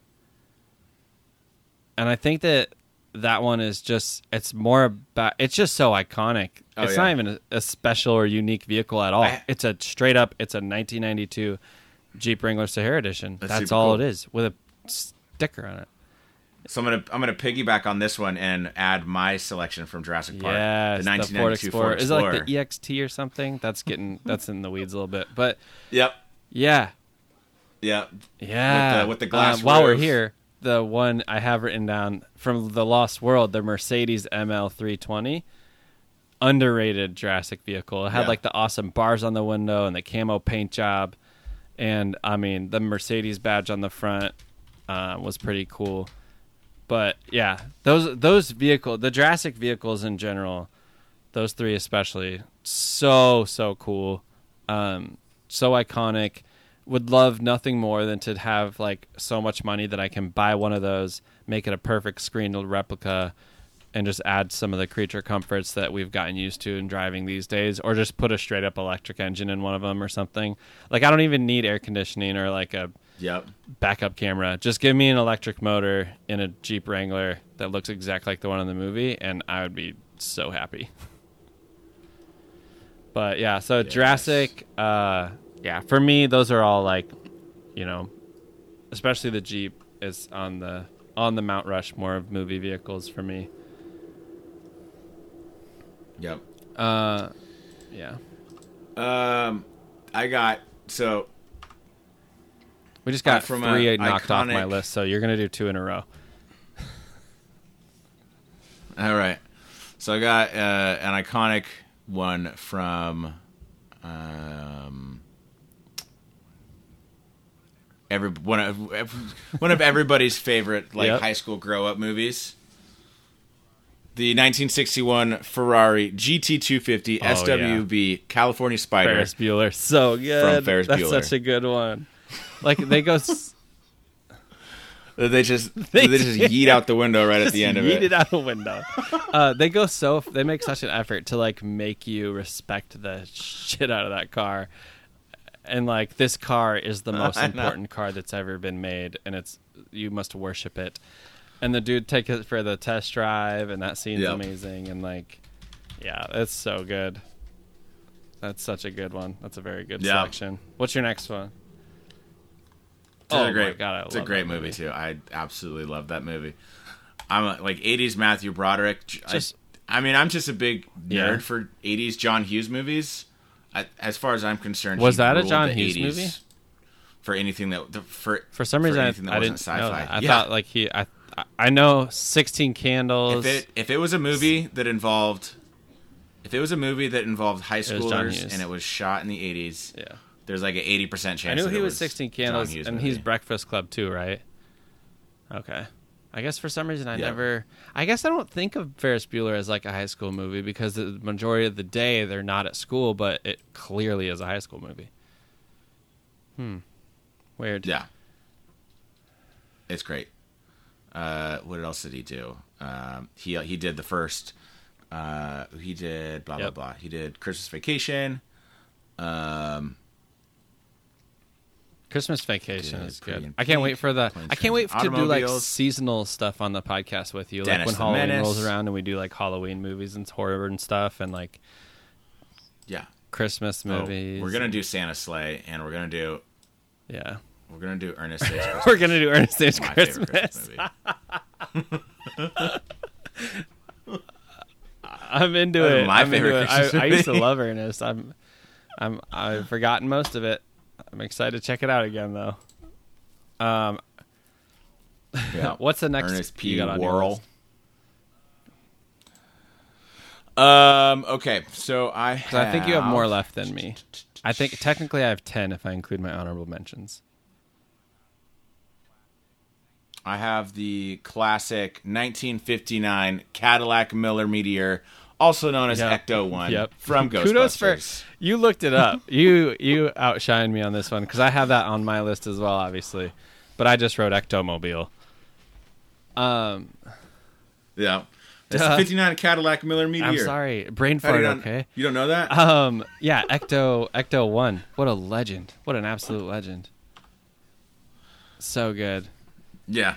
And I think that that one is just, it's more about, it's just so iconic. Oh, it's yeah. not even a, a special or unique vehicle at all. I, it's a straight up, it's a nineteen ninety-two Jeep Wrangler Sahara Edition. That's, that's all cool. it is, with a sticker on it. So I'm going to I'm gonna piggyback on this one and add my selection from Jurassic Park. Yeah, the nineteen ninety-two Ford Explorer. Ford Explorer. Is it like the E X T or something? That's getting that's in the weeds a little bit. But Yep. Yeah. Yeah. Yeah. With the, with the glass um, while we're here, the one I have written down from The Lost World, the Mercedes M L three twenty, underrated Jurassic vehicle. It had yeah. like the awesome bars on the window and the camo paint job. And I mean, the Mercedes badge on the front uh, was pretty cool. But yeah, those those vehicle, the Jurassic vehicles in general, those three especially, so so cool, um, so iconic. Would love nothing more than to have like so much money that I can buy one of those, make it a perfect screened replica, and just add some of the creature comforts that we've gotten used to in driving these days, or just put a straight up electric engine in one of them or something. Like I don't even need air conditioning or like a Yep. backup camera. Just give me an electric motor in a Jeep Wrangler that looks exactly like the one in the movie, and I would be so happy. But yeah, so yes. Jurassic, uh, yeah, for me, those are all like, you know, especially the Jeep is on the on the Mount Rushmore of movie vehicles for me. Yep. Uh, yeah. Um, I got so. We just got from three knocked iconic... off my list, so you're going to do two in a row. All right. So I got uh, an iconic one from um, every one of one of everybody's favorite like yep. high school grow-up movies. The nineteen sixty-one Ferrari G T two fifty oh, S W B yeah. California Spider. Ferris Bueller. So good. From Ferris That's Bueller. That's such a good one. Like they go, s- they just they, they just yeet out the window right at the end of it. Yeet it out the window. Uh, they go so they make such an effort to like make you respect the shit out of that car, and like this car is the most uh, important car that's ever been made, and it's you must worship it. And the dude takes it for the test drive, and that scene's yep. amazing. And like, yeah, it's so good. That's such a good one. That's a very good yep. selection. What's your next one? It's oh a great, my God, I it's love a great movie. movie too. I absolutely love that movie. I'm a, like eighties Matthew Broderick. Just, I, I mean, I'm just a big nerd yeah. for eighties John Hughes movies. I, as far as I'm concerned, was that a John Hughes movie? For anything that for for some reason for anything I, that I wasn't didn't sci-fi. Know that. I yeah. thought like he. I I know sixteen Candles. If it if it was a movie that involved, if it was a movie that involved high schoolers it and it was shot in the eighties, yeah. There's like an eighty percent chance. I knew that he it was sixteen Candles, and movie. He's Breakfast Club too, right? Okay. I guess for some reason I yep. never... I guess I don't think of Ferris Bueller as like a high school movie because the majority of the day they're not at school, but it clearly is a high school movie. Hmm. Weird. Yeah. It's great. Uh, what else did he do? Um, he he did the first Uh, he did blah, yep. blah, blah. He did Christmas Vacation. Um, Christmas Vacation is good. I can't wait for the. I can't wait to do like seasonal stuff on the podcast with you, like when Halloween rolls around and we do like Halloween movies and horror and stuff, and like yeah, Christmas movies. Oh, we're gonna do Santa's Sleigh, and we're gonna do yeah, we're gonna do Ernest Saves Christmas. We're gonna do Ernest Saves Christmas. My favorite Christmas movie. I'm into it. My favorite Christmas movie. I used to love Ernest. I'm, I'm, I've forgotten most of it. I'm excited to check it out again, though. Um, yeah. What's the next? Ernest P. Worrell. Um. Okay, so I have... I think you have more left than me. I think technically I have ten if I include my honorable mentions. I have the classic nineteen fifty-nine Cadillac Miller Meteor, also known as yep. Ecto one yep. from Ghostbusters. Kudos for you looked it up. You you outshined me on this one because I have that on my list as well, obviously. But I just wrote Ectomobile. Um, yeah, it's a fifty-nine Cadillac Miller Meteor. I'm sorry, brain fart. Okay, you don't know that? Um, yeah, Ecto Ecto one. What a legend! What an absolute legend! So good. Yeah.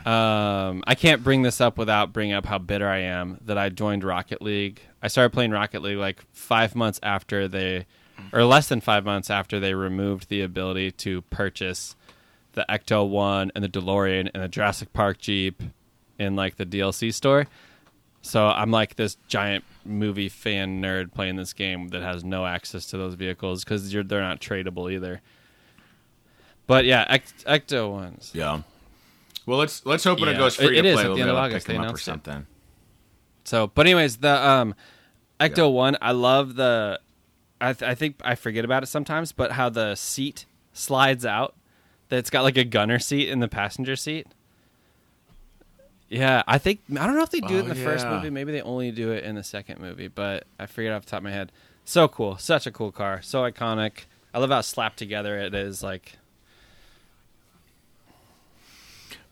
Um, I can't bring this up without bringing up how bitter I am that I joined Rocket League. I started playing Rocket League like five months after they, or less than five months after they removed the ability to purchase the Ecto one and the DeLorean and the Jurassic Park Jeep in like the D L C store. So I'm like this giant movie fan nerd playing this game that has no access to those vehicles because they're not tradable either. But yeah, Ect- Ecto ones. Yeah. Well, let's let's hope when yeah. it goes free it, to it play, we'll be able to pick them up or something. It. So, but anyways, the um, Ecto one, yeah. I love the, I, th- I think I forget about it sometimes, but how the seat slides out, that it's got like a gunner seat in the passenger seat. Yeah, I think, I don't know if they do oh, it in the yeah. first movie, maybe they only do it in the second movie, but I forget off the top of my head. So cool, such a cool car, so iconic. I love how slapped together it is, like...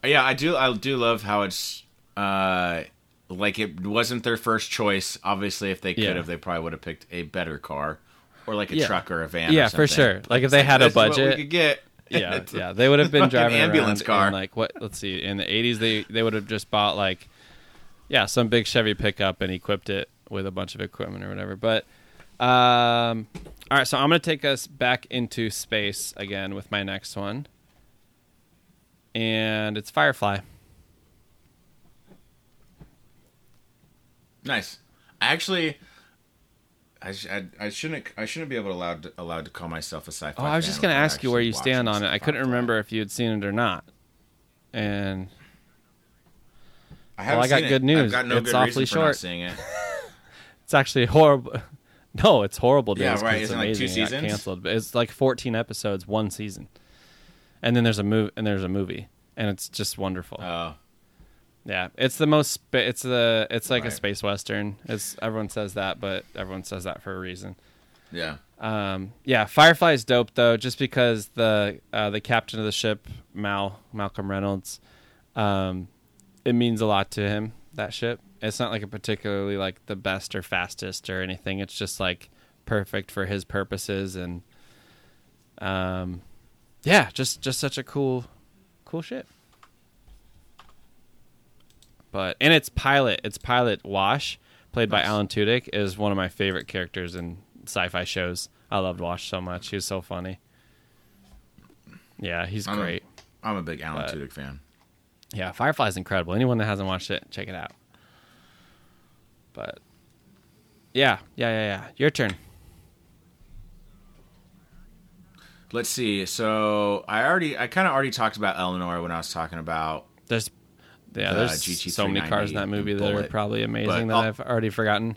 Yeah, I do. I do love how it's uh, like it wasn't their first choice. Obviously, if they could yeah. have, they probably would have picked a better car or like a yeah. truck or a van. Yeah, or for sure. Like if they had like, a budget, what we could get. Yeah, yeah, they would have been driving an ambulance car. In like what? Let's see. In the eighties, they they would have just bought like yeah some big Chevy pickup and equipped it with a bunch of equipment or whatever. But um, all right, so I'm gonna take us back into space again with my next one. And it's Firefly. Nice. Actually, I sh- I, I shouldn't I shouldn't be able to allowed to, allowed to call myself a sci-fi. Oh, I was just going to ask you where you stand on it. I couldn't remember if you had seen it or not. And I haven't well, I got seen good it. news. I've got no it's good awfully reason for short. Not seeing it. It's actually horrible. No, it's horrible. Dude. Yeah, right. It's, it's like two seasons. It got canceled. But it's like fourteen episodes, one season. And then there's a move, and there's a movie, and it's just wonderful. Oh, yeah, it's the most. It's the. It's like right. a space western. It's everyone says that, but everyone says that for a reason. Yeah. Um. Yeah. Firefly is dope though, just because the uh, the captain of the ship, Mal Malcolm Reynolds, um, it means a lot to him. That ship. It's not like a particularly like the best or fastest or anything. It's just like perfect for his purposes and. Um. Yeah, just, just such a cool, cool ship. But and its pilot, its pilot Wash, played nice. by Alan Tudyk, is one of my favorite characters in sci-fi shows. I loved Wash so much; he was so funny. Yeah, he's I'm great. A, I'm a big Alan but, Tudyk fan. Yeah, Firefly's incredible. Anyone that hasn't watched it, check it out. But yeah, yeah, yeah, yeah. Your turn. Let's see. So I already, I kind of already talked about Eleanor when I was talking about. There's, yeah, the there's G T so many cars in that movie that are probably amazing that I'll, I've already forgotten.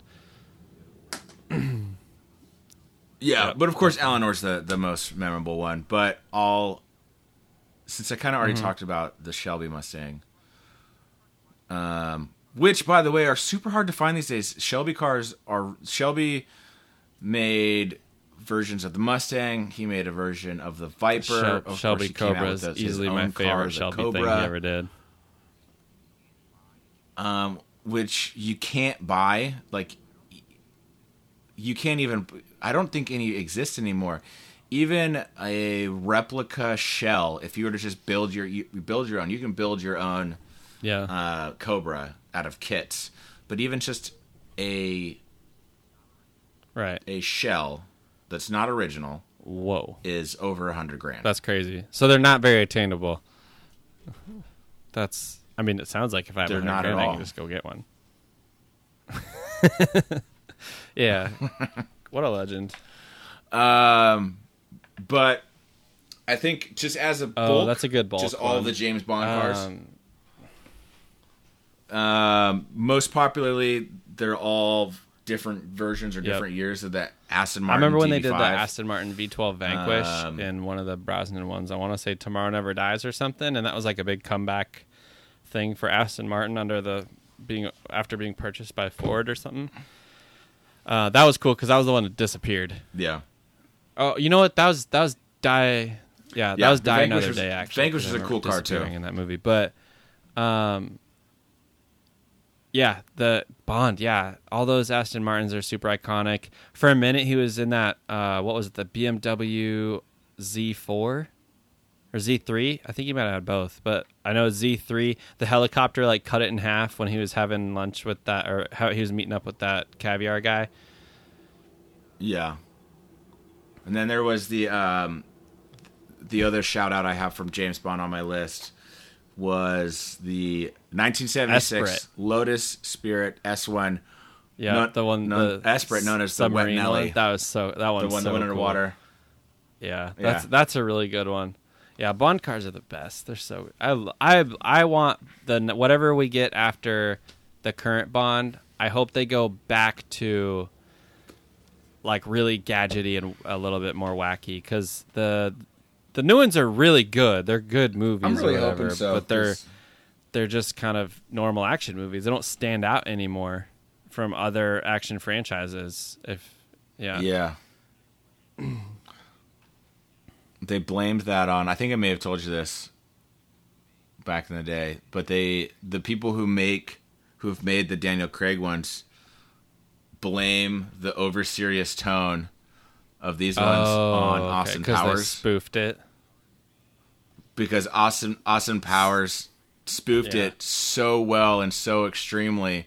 Yeah, but of course Eleanor's the, the most memorable one. But all, since I kind of already mm-hmm. talked about the Shelby Mustang, um, which by the way are super hard to find these days. Shelby cars are Shelby made. Versions of the Mustang. He made a version of the Viper. She- Shelby Cobra is easily my favorite Shelby Cobra. thing he ever did. Um, which you can't buy. Like you can't even, I don't think any exist anymore. Even a replica shell, if you were to just build your you build your own, you can build your own yeah. uh, Cobra out of kits. But even just a right a shell that's not original, whoa, is over a hundred grand. That's crazy. So they're not very attainable. That's, I mean, it sounds like if I have a hundred grand, I can just go get one. Yeah, what a legend. Um, but I think just as a bulk, oh, that's a good bulk. Just all the James Bond cars. Um, um, most popularly, they're all different versions or different yep. years of that Aston Martin. I remember when T V five. They did the Aston Martin V twelve Vanquish um, in one of the Brosnan ones. I want to say Tomorrow Never Dies or something, and that was like a big comeback thing for Aston Martin under the being after being purchased by Ford or something. Uh, that was cool because that was the one that disappeared. Yeah. Oh, you know what? That was that was die. Yeah, that yeah, was die Vanquish another was, day. Actually, Vanquish is a cool car too in that movie. But, um, yeah, the Bond. Yeah, all those Aston Martins are super iconic. For a minute, he was in that. Uh, what was it? The B M W Z four or Z three? I think he might have had both, but I know Z three. The helicopter like cut it in half when he was having lunch with that, or how he was meeting up with that caviar guy. Yeah. And then there was the um, the other shout out I have from James Bond on my list was the nineteen seventy-six Esprit. Lotus Spirit S one. Yeah, not, the one known, the Esprit known as the Wet Nelly. That was so that one. The one so that went underwater. Cool. Yeah, that's yeah. that's a really good one. Yeah, Bond cars are the best. They're so I I I want the whatever we get after the current Bond. I hope they go back to like really gadgety and a little bit more wacky because the the new ones are really good. They're good movies, I'm really or whatever, hoping so, but they're cause... they're just kind of normal action movies. They don't stand out anymore from other action franchises. If yeah, yeah, they blamed that on. I think I may have told you this back in the day, but they the people who make who've made the Daniel Craig ones. Blame the over serious tone of these ones oh, on Austin okay, Powers. They spoofed it because Austin Austin Powers spoofed yeah. it so well and so extremely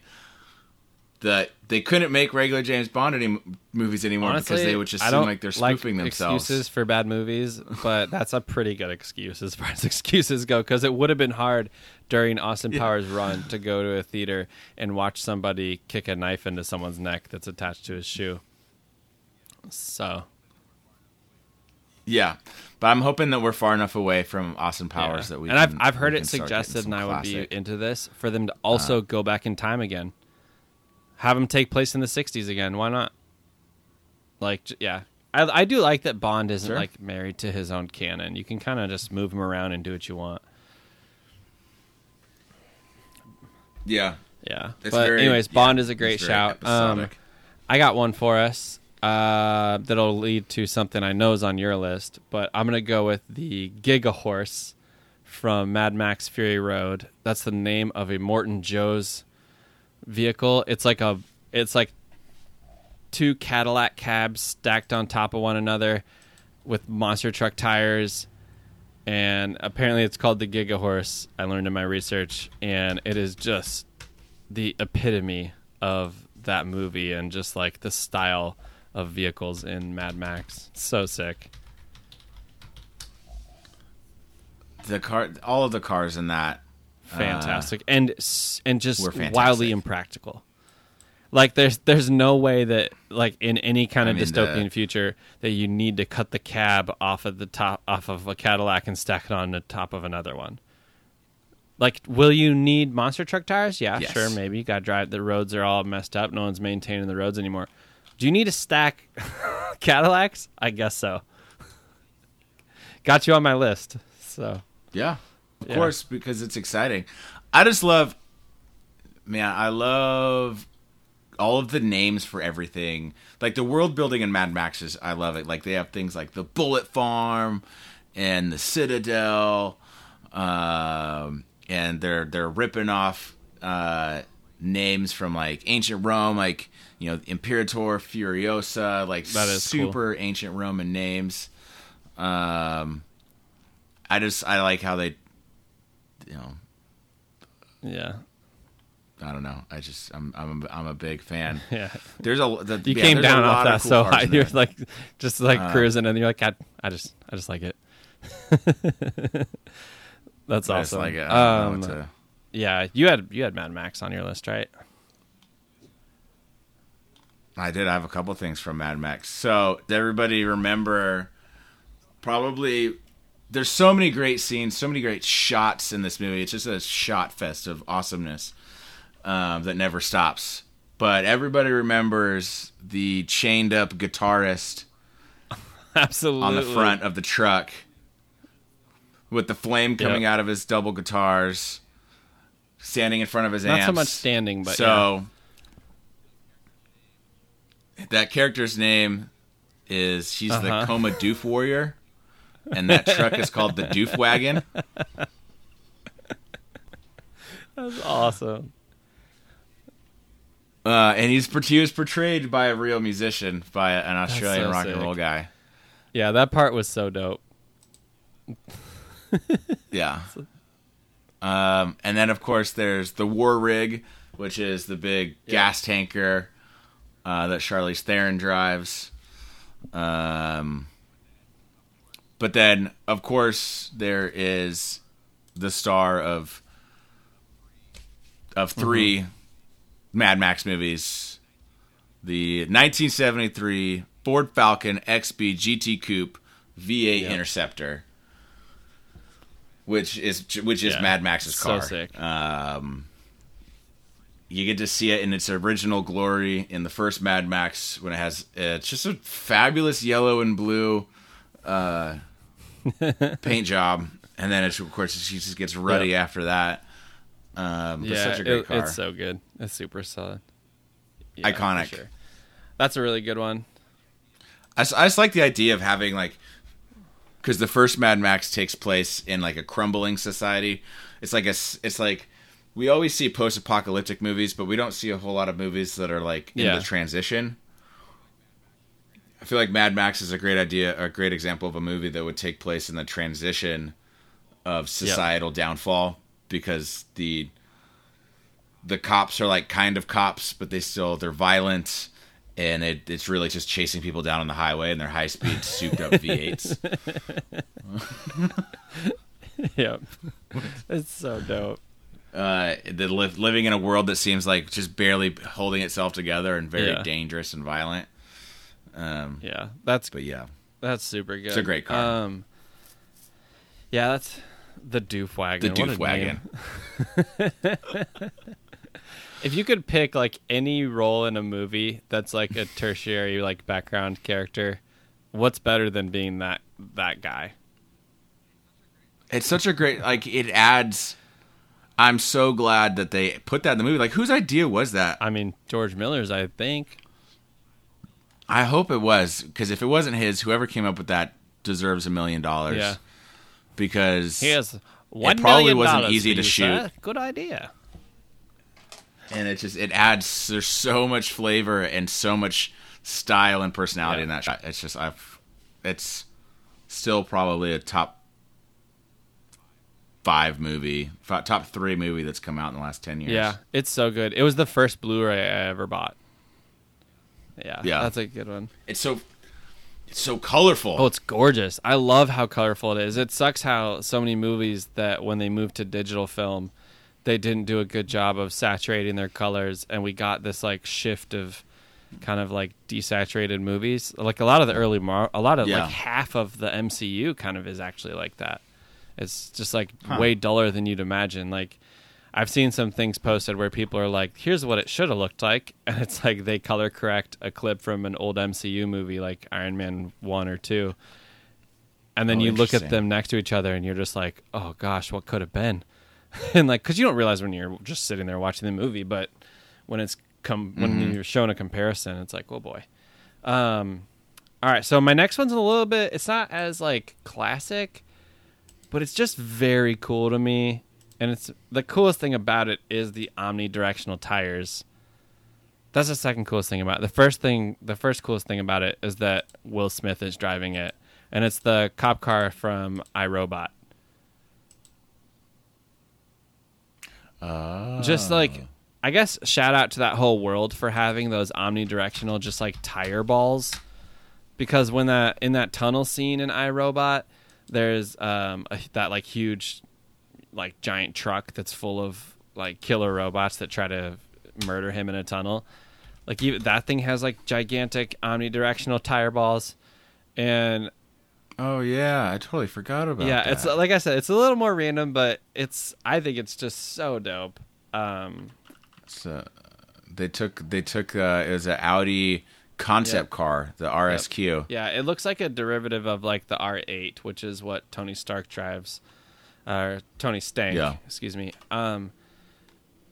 that they couldn't make regular James Bond any, movies anymore. Honestly, because they would just seem like they're spoofing like themselves. Excuses for bad movies, but that's a pretty good excuse as far as excuses go. Because it would have been hard during Austin Powers' yeah. run to go to a theater and watch somebody kick a knife into someone's neck that's attached to his shoe. So, yeah, but I'm hoping that we're far enough away from Austin Powers yeah. that we. And can, I've I've heard it suggested, and I classic. would be into this for them to also uh, go back in time again. Have them take place in the sixties again. Why not? Like, yeah. I I do like that Bond isn't, sure. like, married to his own canon. You can kind of just move him around and do what you want. Yeah. Yeah. It's but very, anyways, yeah, Bond is a great shout. Um, I got one for us uh, that'll lead to something I know is on your list, but I'm going to go with the Giga Horse from Mad Max Fury Road. That's the name of a Morton Joe's vehicle. It's like a it's like two Cadillac cabs stacked on top of one another with monster truck tires, and apparently it's called the Giga Horse. I learned in my research, and it is just the epitome of that movie and just like the style of vehicles in Mad Max. So sick. The car, all of the cars in that fantastic uh, and and just wildly impractical. Like there's there's no way that like in any kind of I mean, dystopian the... future that you need to cut the cab off of the top off of a Cadillac and stack it on the top of another one. Like, will you need monster truck tires? Yeah, yes. Sure, maybe you got to drive. The roads are all messed up. No one's maintaining the roads anymore. Do you need to stack Cadillacs? I guess so. Got you on my list. So yeah. Of yeah. course, because it's exciting. I just love, man, I love all of the names for everything. Like the world building in Mad Max is, I love it. Like they have things like the Bullet Farm and the Citadel, um, and they're they're ripping off uh, names from like ancient Rome, like, you know, Imperator, Furiosa, like super cool. ancient Roman names. Um, I just I like how they, you know, yeah. I don't know. I just I'm I'm I'm a big fan. Yeah. There's a the, you yeah, came down off that cool so high. You're like just like uh, cruising, and you're like, God, I just I just like it. That's I awesome. Just like it. I um, don't know what to... Yeah, you had you had Mad Max on your list, right? I did. I have a couple things from Mad Max. So does everybody remember? Probably. There's so many great scenes, so many great shots in this movie. It's just a shot fest of awesomeness. Um, that never stops. But everybody remembers the chained up guitarist absolutely on the front of the truck with the flame coming yep. out of his double guitars, standing in front of his amps. Not so much standing, but so yeah. That character's name is she's uh-huh. the Coma Doof Warrior, and that truck is called the Doof Wagon. That's awesome. Uh, and he's he was portrayed by a real musician, by an Australian so rock sick. and roll guy. Yeah, that part was so dope. yeah. Um, and then, of course, there's the War Rig, which is the big yeah. gas tanker uh, that Charlize Theron drives. Um, but then, of course, there is the star of of three... Mm-hmm. Mad Max movies, the nineteen seventy-three Ford Falcon X B G T Coupe V eight yep. Interceptor, which is which is yeah, Mad Max's car. So sick. Um, you get to see it in its original glory in the first Mad Max when it has it's just a fabulous yellow and blue uh, paint job, and then it's, of course she just gets ruddy yep. after that. Um, yeah, such a great it, car. It's so good. It's super solid. Yeah, iconic. Sure. That's a really good one. I, I just like the idea of having like, because the first Mad Max takes place in like a crumbling society. It's like a, it's like we always see post-apocalyptic movies, but we don't see a whole lot of movies that are like in yeah. the transition. I feel like Mad Max is a great idea, a great example of a movie that would take place in the transition of societal yep. downfall. Because the the cops are like kind of cops, but they still they're violent, and it, it's really just chasing people down on the highway in their high speed souped up V eights. Yep, it's so dope. Uh, the li- living in a world that seems like just barely holding itself together and very yeah. dangerous and violent. Um, yeah, that's but yeah, that's super good. It's a great car. Um, yeah, that's. The Doof Wagon. The Doof Wagon. If you could pick like any role in a movie that's like a tertiary like background character, what's better than being that that guy? It's such a great like it adds. I'm so glad that they put that in the movie. Like, whose idea was that? I mean, George Miller's, I think. I hope it was, because if it wasn't his, whoever came up with that deserves a million dollars. Yeah. Because Here's one it probably wasn't easy to shoot. Sir. Good idea. And it just, it adds, there's so much flavor and so much style and personality yeah. in that shot. It's just, I've, it's still probably a top five movie, top three movie that's come out in the last ten years. Yeah, it's so good. It was the first Blu-ray I ever bought. Yeah, yeah. That's a good one. It's so... It's so colorful. Oh, it's gorgeous. I love how colorful it is. It sucks how so many movies that when they moved to digital film, they didn't do a good job of saturating their colors, and we got this like shift of kind of like desaturated movies. Like a lot of the early Mar- a lot of yeah. like half of the M C U kind of is actually like that. It's just like huh. way duller than you'd imagine. Like I've seen some things posted where people are like, here's what it should have looked like. And it's like they color correct a clip from an old M C U movie like Iron Man one or two. And then oh, you look at them next to each other and you're just like, oh gosh, what could have been? And like, because you don't realize when you're just sitting there watching the movie, but when it's come, mm-hmm. when you're shown a comparison, it's like, oh boy. Um, all right. So my next one's a little bit, it's not as like classic, but it's just very cool to me. And it's the coolest thing about it is the omnidirectional tires. That's the second coolest thing about it. The first thing, the first coolest thing about it is that Will Smith is driving it, and it's the cop car from iRobot. Uh. Just like, I guess, shout out to that whole world for having those omnidirectional, just like tire balls, because when that in that tunnel scene in iRobot, there's um a, that like huge, like giant truck that's full of like killer robots that try to murder him in a tunnel. Like even that thing has like gigantic omnidirectional tire balls, and oh yeah, I totally forgot about. Yeah, that. It's like I said, it's a little more random, but it's I think it's just so dope. Um, so they took they took uh, it was an Audi concept yep. car, the R S Q. Yep. Yeah, it looks like a derivative of like the R eight, which is what Tony Stark drives. Uh, Tony Stank, yeah. excuse me. Um,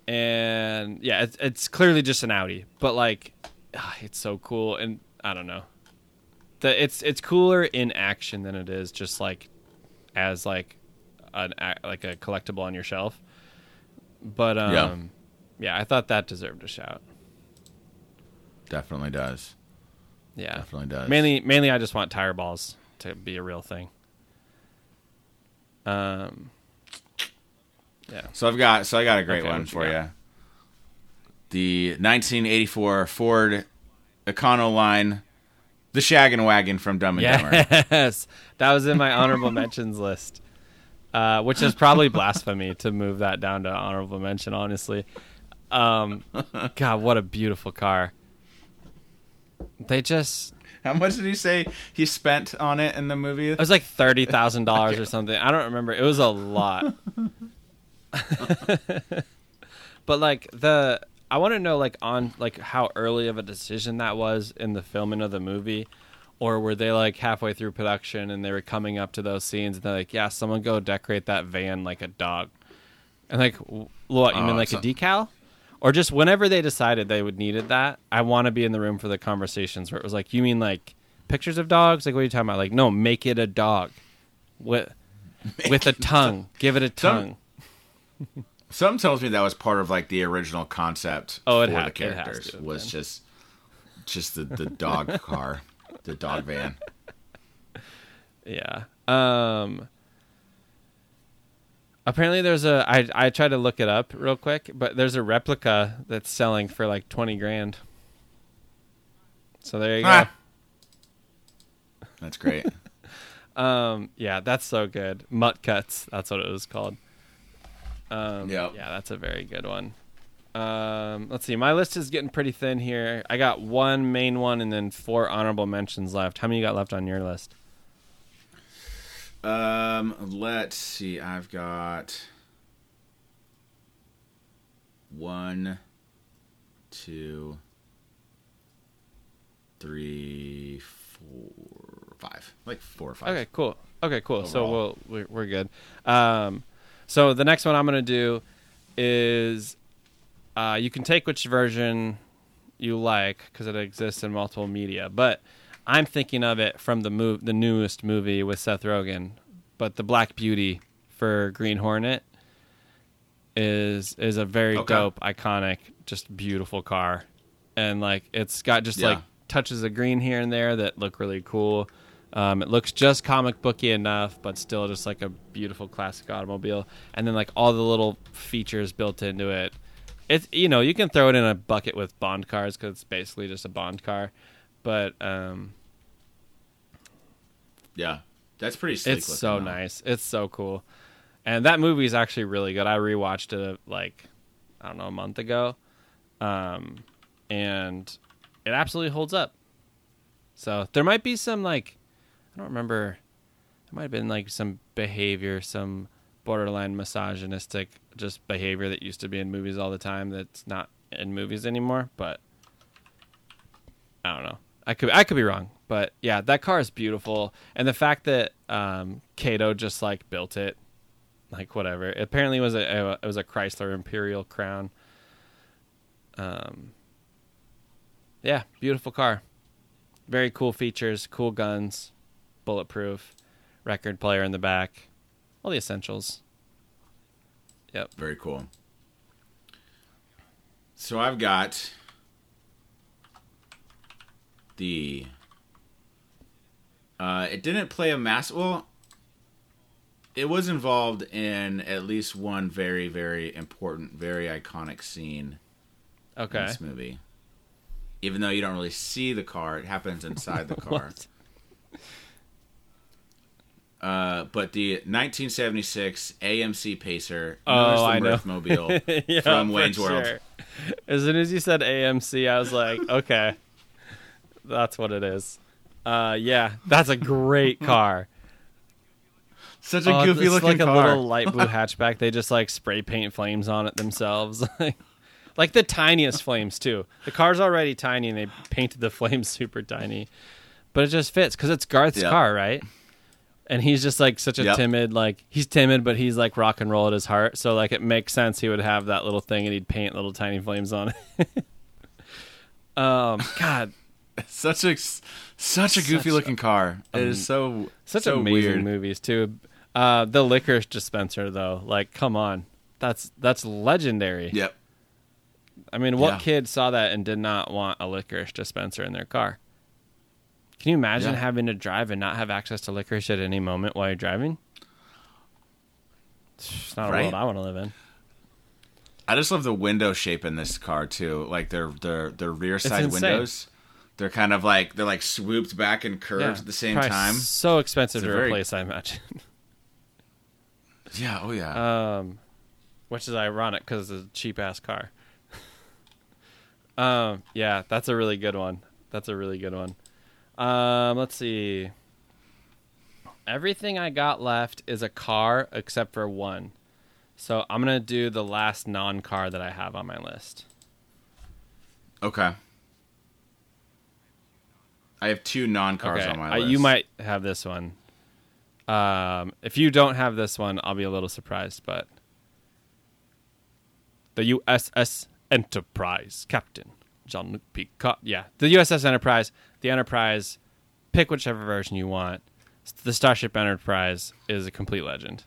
and yeah, it's, it's clearly just an Audi, but like, ugh, it's so cool. And I don't know, the, it's it's cooler in action than it is just like as like an like a collectible on your shelf. But um, yeah. yeah, I thought that deserved a shout. Definitely does. Yeah, definitely does. Mainly, mainly, I just want tire balls to be a real thing. Um. Yeah. So I've got so I got a great okay, one for you. you. The nineteen eighty-four Ford Econoline, the Shaggin' Wagon from Dumb and yes. Dumber. Yes, that was in my honorable mentions list, uh, which is probably blasphemy to move that down to honorable mention. Honestly, um, God, what a beautiful car. They just. How much did he say he spent on it in the movie? It was like thirty thousand dollars or something. I don't remember. It was a lot. But like the, I want to know like on like how early of a decision that was in the filming of the movie, or were they like halfway through production and they were coming up to those scenes and they're like, yeah, someone go decorate that van like a dog. And like, what, you oh, mean like a decal? Or just whenever they decided they would needed that, I want to be in the room for the conversations where it was like, you mean like pictures of dogs? Like, what are you talking about? Like, no, make it a dog with, with a tongue. Give it a tongue. Some, some tells me that was part of like the original concept oh, it for ha- the characters. It has to, was man. just just the, the dog car, the dog van. Yeah. Um... Apparently there's a, I, I tried to look it up real quick, but there's a replica that's selling for like twenty grand. So there you ah. go. That's great. um, yeah, that's so good. Mutt Cuts, that's what it was called. Um, yep. Yeah, that's a very good one. Um, let's see, my list is getting pretty thin here. I got one main one and then four honorable mentions left. How many you got left on your list? Um, let's see. I've got one, two, three, four, five. Like four or five. Okay, cool. Okay, cool. Overall. So we'll, we're we're good. Um, so the next one I'm gonna do is, uh, you can take which version you like because it exists in multiple media, but. I'm thinking of it from the move, the newest movie with Seth Rogen, but the Black Beauty for Green Hornet is is a very okay. dope, iconic, just beautiful car, and like it's got just yeah. like touches of green here and there that look really cool. Um, it looks just comic booky enough, but still just like a beautiful classic automobile. And then like all the little features built into it. It's you know you can throw it in a bucket with Bond cars because it's basically just a Bond car, but. Um, Yeah, that's pretty sick. It's so nice. It's so cool. And that movie is actually really good. I rewatched it like, I don't know, a month ago. Um, and it absolutely holds up. So there might be some like, I don't remember. There might have been like some behavior, some borderline misogynistic just behavior that used to be in movies all the time that's not in movies anymore. But I don't know. I could I could be wrong. But yeah, that car is beautiful, and the fact that um, Kato just like built it, like whatever. It apparently was a it was a Chrysler Imperial Crown. Um. Yeah, beautiful car, very cool features, cool guns, bulletproof, record player in the back, all the essentials. Yep. Very cool. So I've got the... Uh, it didn't play a mass... Well, it was involved in at least one very, very important, very iconic scene okay. in this movie. Even though you don't really see the car, it happens inside the car. Uh, but the nineteen seventy-six A M C Pacer, oh, I know, Mobile yeah, from Wayne's sure. World. As soon as you said A M C, I was like, okay, that's what it is. Uh, yeah, that's a great car. Such a oh, goofy it's looking like car. Like a little light blue hatchback. They just like spray paint flames on it themselves. Like the tiniest flames too. The car's already tiny, and they painted the flames super tiny, but it just fits because it's Garth's yep. car, right? And he's just, like, such a yep. timid, like, he's timid, but he's, like, rock and roll at his heart. So, like, it makes sense he would have that little thing, and he'd paint little tiny flames on it. um, God. Such a, such a goofy-looking car. It um, is so Such so amazing weird. Movies, too. Uh, the licorice dispenser, though. Like, come on. That's that's legendary. Yep. I mean, what yeah. kid saw that and did not want a licorice dispenser in their car? Can you imagine yeah. having to drive and not have access to licorice at any moment while you're driving? It's not right? a world I want to live in. I just love the window shape in this car too. Like their their their rear side windows, they're kind of like they're like swooped back and curved yeah, at the same time. So expensive it's to very... replace, I imagine. Yeah. Oh yeah. Um, which is ironic because it's a cheap ass car. um. Yeah, that's a really good one. That's a really good one. Um, let's see. Everything I got left is a car except for one. So I'm going to do the last non-car that I have on my list. Okay. I have two non-cars okay. on my uh, list. You might have this one. Um, if you don't have this one, I'll be a little surprised, but the U S S Enterprise, Captain Jean-Luc Picard. Yeah, the U S S Enterprise. The Enterprise, pick whichever version you want. The Starship Enterprise is a complete legend.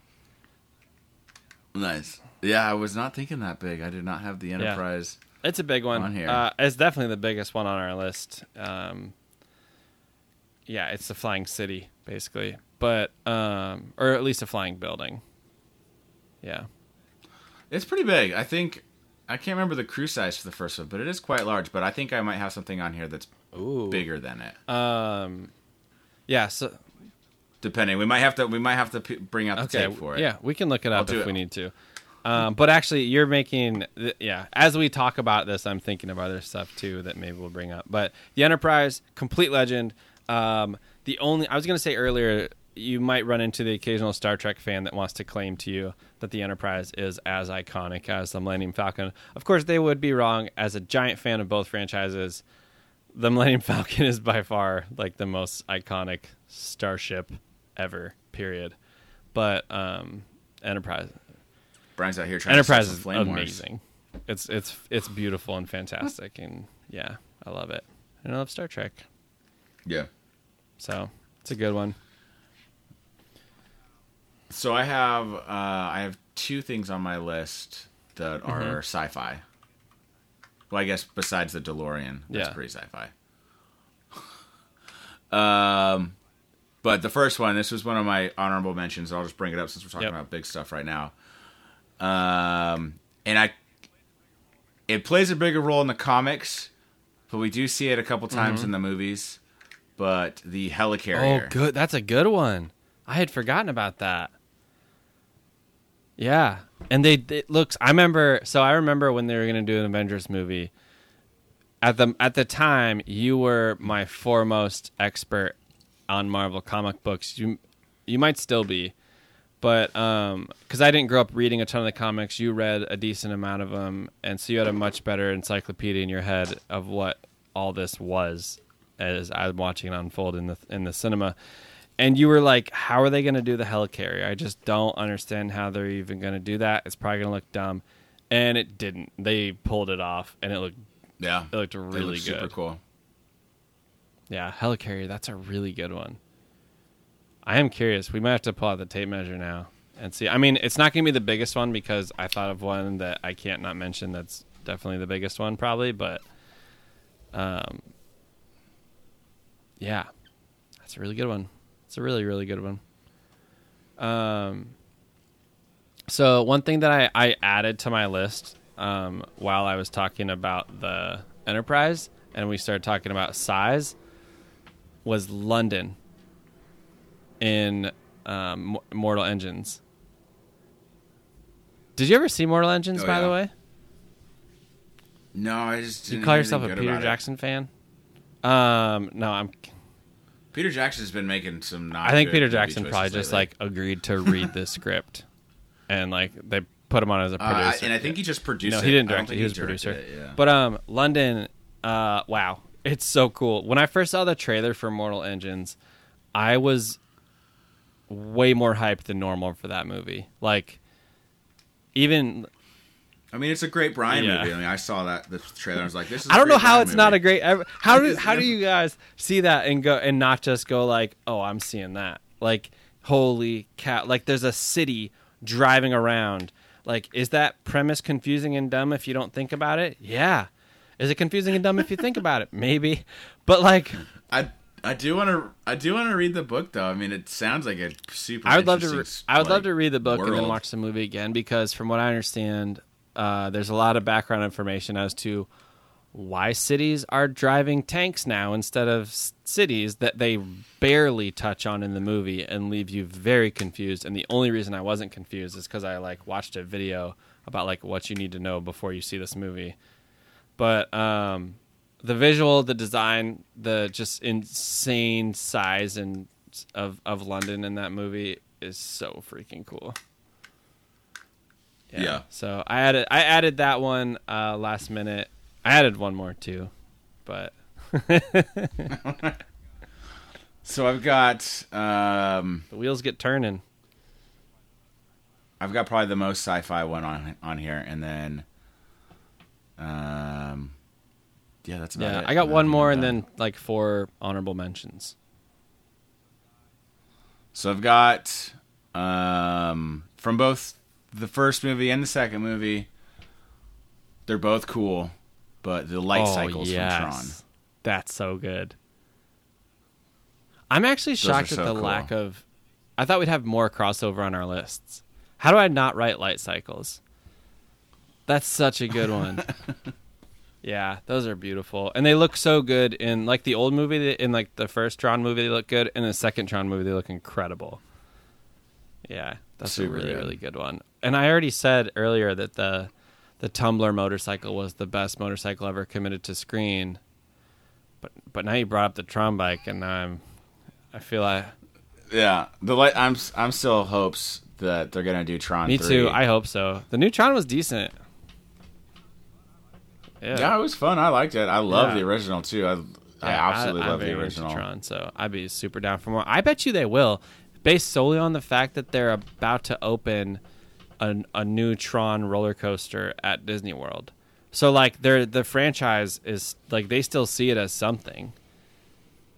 Nice. Yeah, I was not thinking that big. I did not have the Enterprise. Yeah. It's a big one. On here. Uh, it's definitely the biggest one on our list. Um, yeah, it's the flying city, basically. But um, or at least a flying building. Yeah. It's pretty big. I think... I can't remember the crew size for the first one, but it is quite large. But I think I might have something on here that's Ooh. Bigger than it. Um, yeah. So depending, we might have to we might have to p- bring out the okay, tape for it. Yeah, we can look it up I'll if we it. Need to. Um, but actually, you're making th- yeah. As we talk about this, I'm thinking of other stuff too that maybe we'll bring up. But the Enterprise, complete legend. Um, the only I was going to say earlier, you might run into the occasional Star Trek fan that wants to claim to you that the Enterprise is as iconic as the Millennium Falcon. Of course, they would be wrong. As a giant fan of both franchises, the Millennium Falcon is by far like the most iconic starship ever, period. But um, Enterprise... Brian's out here trying Enterprise to... Enterprise is amazing. Wars. It's it's it's beautiful and fantastic, and yeah, I love it. And I love Star Trek. Yeah. So, it's a good one. So I have uh, I have two things on my list that are mm-hmm. sci-fi. Well, I guess besides the DeLorean, that's yeah. pretty sci-fi. um, but the first one, this was one of my honorable mentions. I'll just bring it up since we're talking yep. about big stuff right now. Um, and I, it plays a bigger role in the comics, but we do see it a couple times mm-hmm. in the movies. But the helicarrier, oh, good, that's a good one. I had forgotten about that. Yeah. And they, it looks, I remember, so I remember when they were going to do an Avengers movie at the, at the time you were my foremost expert on Marvel comic books. You, you might still be, but, um, cause I didn't grow up reading a ton of the comics. You read a decent amount of them. And so you had a much better encyclopedia in your head of what all this was as I'm watching it unfold in the, in the cinema. And you were like, how are they going to do the helicarrier? I just don't understand how they're even going to do that. It's probably going to look dumb. And it didn't. They pulled it off, and it looked yeah, it looked really it looked good. Super cool. Yeah, helicarrier, that's a really good one. I am curious. We might have to pull out the tape measure now and see. I mean, it's not going to be the biggest one because I thought of one that I can't not mention. That's definitely the biggest one, probably. But, um, yeah, that's a really good one. It's a really, really good one. Um, so one thing that I, I added to my list, um, while I was talking about the Enterprise and we started talking about size, was London in um, Mortal Engines. Did you ever see Mortal Engines, oh, by yeah. the way? No, I just didn't. You call yourself a Peter Jackson it. fan? Um, no, I'm. Peter Jackson's been making some. Not I think Peter Jackson probably just lately. like agreed to read the script, and like they put him on as a producer. Uh, and I think he just produced. No, it. he didn't direct it. He was a producer. It, yeah. But um, London, uh, wow, it's so cool. When I first saw the trailer for Mortal Engines, I was way more hyped than normal for that movie. Like, even. I mean, it's a great Brian yeah. movie. I mean, I saw that the trailer. And I was like, "This is." I don't a great know how Brian it's movie. Not a great. How do how do you guys see that and go and not just go like, "Oh, I'm seeing that." Like, holy cow! Like, there's a city driving around. Like, is that premise confusing and dumb if you don't think about it? Yeah. Is it confusing and dumb if you think about it? Maybe, but like, I I do want to I do want to read the book though. I mean, it sounds like a super. I would love to. Re- I would like, love to read the book world. and then watch the movie again because, from what I understand. Uh, there's a lot of background information as to why cities are driving tanks now instead of s- cities that they barely touch on in the movie and leave you very confused. And the only reason I wasn't confused is because I like watched a video about like what you need to know before you see this movie. But um, the visual, the design, the just insane size and of of London in that movie is so freaking cool. Yeah. yeah. So I added I added that one uh, last minute. I added one more too, but. So I've got um, the wheels get turning. I've got probably the most sci-fi one on on here, and then. Um, yeah, that's about yeah. It. I got and one more, and then like four honorable mentions. So I've got um, from both. The first movie and the second movie, they're both cool, but the light oh, cycles yes. from Tron. That's so good. I'm actually Those shocked are so at the cool. lack of... I thought we'd have more crossover on our lists. How do I not write light cycles? That's such a good one. Yeah, those are beautiful. And they look so good in like the old movie, in like the first Tron movie, they look good. In the second Tron movie, they look incredible. Yeah, that's Super a really, good. really good one. And I already said earlier that the the Tumbler motorcycle was the best motorcycle ever committed to screen. But but now you brought up the Tron bike, and I'm I feel I yeah the light. I'm I'm still hopes that they're gonna do Tron. Me three. Too. I hope so. The new Tron was decent. Yeah, yeah it was fun. I liked it. I love yeah. the original too. I yeah, I absolutely I, love I'm the original Tron. So I'd be super down for more. I bet you they will, based solely on the fact that they're about to open. A, a new Tron roller coaster at Disney World. So like they're, the franchise is like, they still see it as something.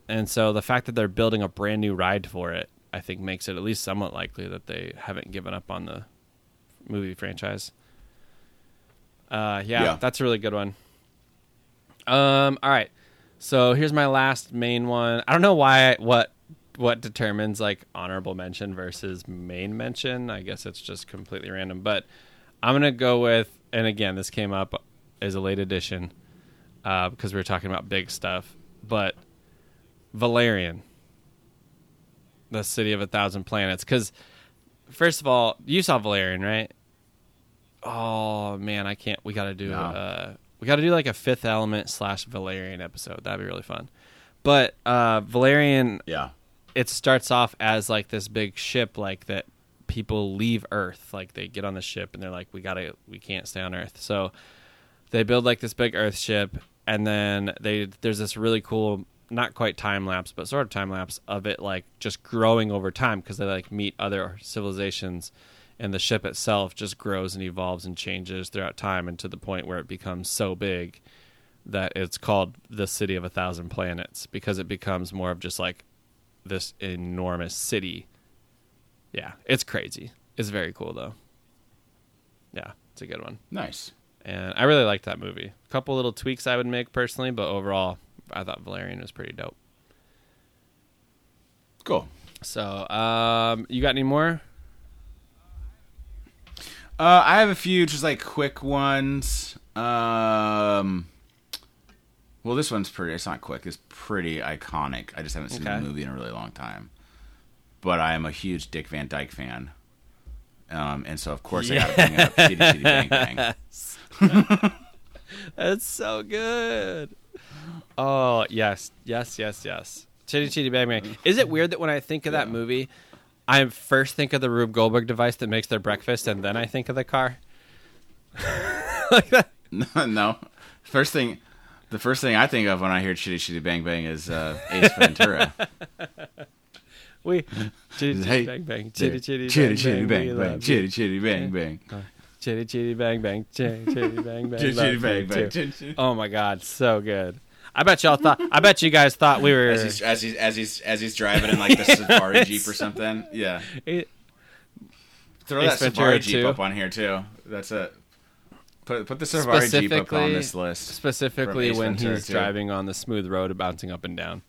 And so the fact that they're building a brand new ride for it, I think makes it at least somewhat likely that they haven't given up on the movie franchise. Uh, yeah, yeah. That's a really good one. Um, all right. So here's my last main one. I don't know why, what, what determines like honorable mention versus main mention. I guess it's just completely random, but I'm going to go with, and again, this came up as a late edition, uh, because we were talking about big stuff, but Valerian, the city of a thousand planets. Cause first of all, you saw Valerian, right? Oh man, I can't, we gotta do, no. uh, we gotta do like a Fifth Element slash Valerian episode. That'd be really fun. But, uh, Valerian. Yeah. It starts off as like this big ship, like that people leave Earth, like they get on the ship and they're like, we gotta, we can't stay on Earth. So they build like this big Earth ship, and then they there's this really cool, not quite time lapse, but sort of time lapse of it like just growing over time because they like meet other civilizations, and the ship itself just grows and evolves and changes throughout time, and to the point where it becomes so big that it's called the City of a Thousand Planets because it becomes more of just like this enormous city. Yeah, it's crazy. It's very cool, though. Yeah, it's a good one. Nice. And I really liked that movie. A couple little tweaks I would make personally, but overall, I thought Valerian was pretty dope. Cool. So, um, you got any more? Uh, I have a few just like quick ones. Um, well, this one's pretty, it's not quick, it's pretty iconic. I just haven't seen okay. the movie in a really long time. But I am a huge Dick Van Dyke fan. Um, and so, of course, yes. I got to bring up Chitty Chitty Bang Bang. That's so good. Oh, yes. Yes, yes, yes. Chitty Chitty Bang Bang. Is it weird that when I think of yeah. that movie, I first think of the Rube Goldberg device that makes their breakfast, and then I think of the car? Like that? No, no. First thing, the first thing I think of when I hear Chitty Chitty Bang Bang is uh, Ace Ventura. We chitty chitty bang bang chitty chitty chitty chitty bang bang chitty chitty bang bang chitty chitty bang bang chitty chitty bang bang chitty chitty bang bang. Oh my God, so good! I bet y'all thought. I bet you guys thought we were as he's as he's as he's, as he's driving in like the safari jeep or something. Yeah, it, throw that safari jeep too. Up on here too. That's it. Put put the safari jeep up on this list specifically when he's too. driving on the smooth road, bouncing up and down.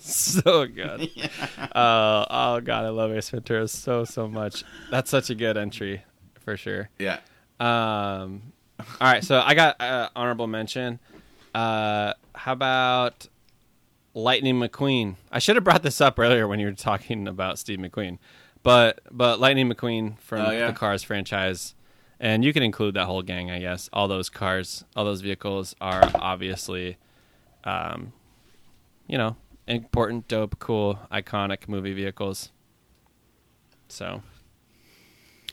So good. Yeah. Uh, oh God, I love Ace Ventura so so much. That's such a good entry for sure. Yeah. Um, all right, so I got uh, honorable mention. Uh, how about Lightning McQueen? I should have brought this up earlier when you were talking about Steve McQueen, but but Lightning McQueen from oh, yeah. the Cars franchise, and you can include that whole gang, I guess. All those cars, all those vehicles are obviously, um, you know. important, dope, cool, iconic movie vehicles. So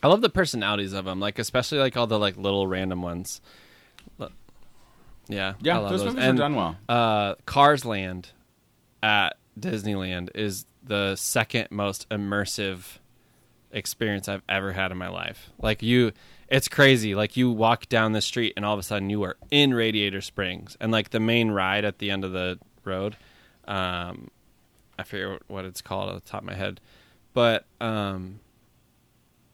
I love the personalities of them, like especially like all the like little random ones. Yeah, yeah, I love those, those movies and, are done well. Uh, Cars Land at Disneyland is the second most immersive experience I've ever had in my life. Like you, it's crazy. Like you walk down the street and all of a sudden you are in Radiator Springs, and like the main ride at the end of the road. Um, I forget what it's called at the top of my head, but um,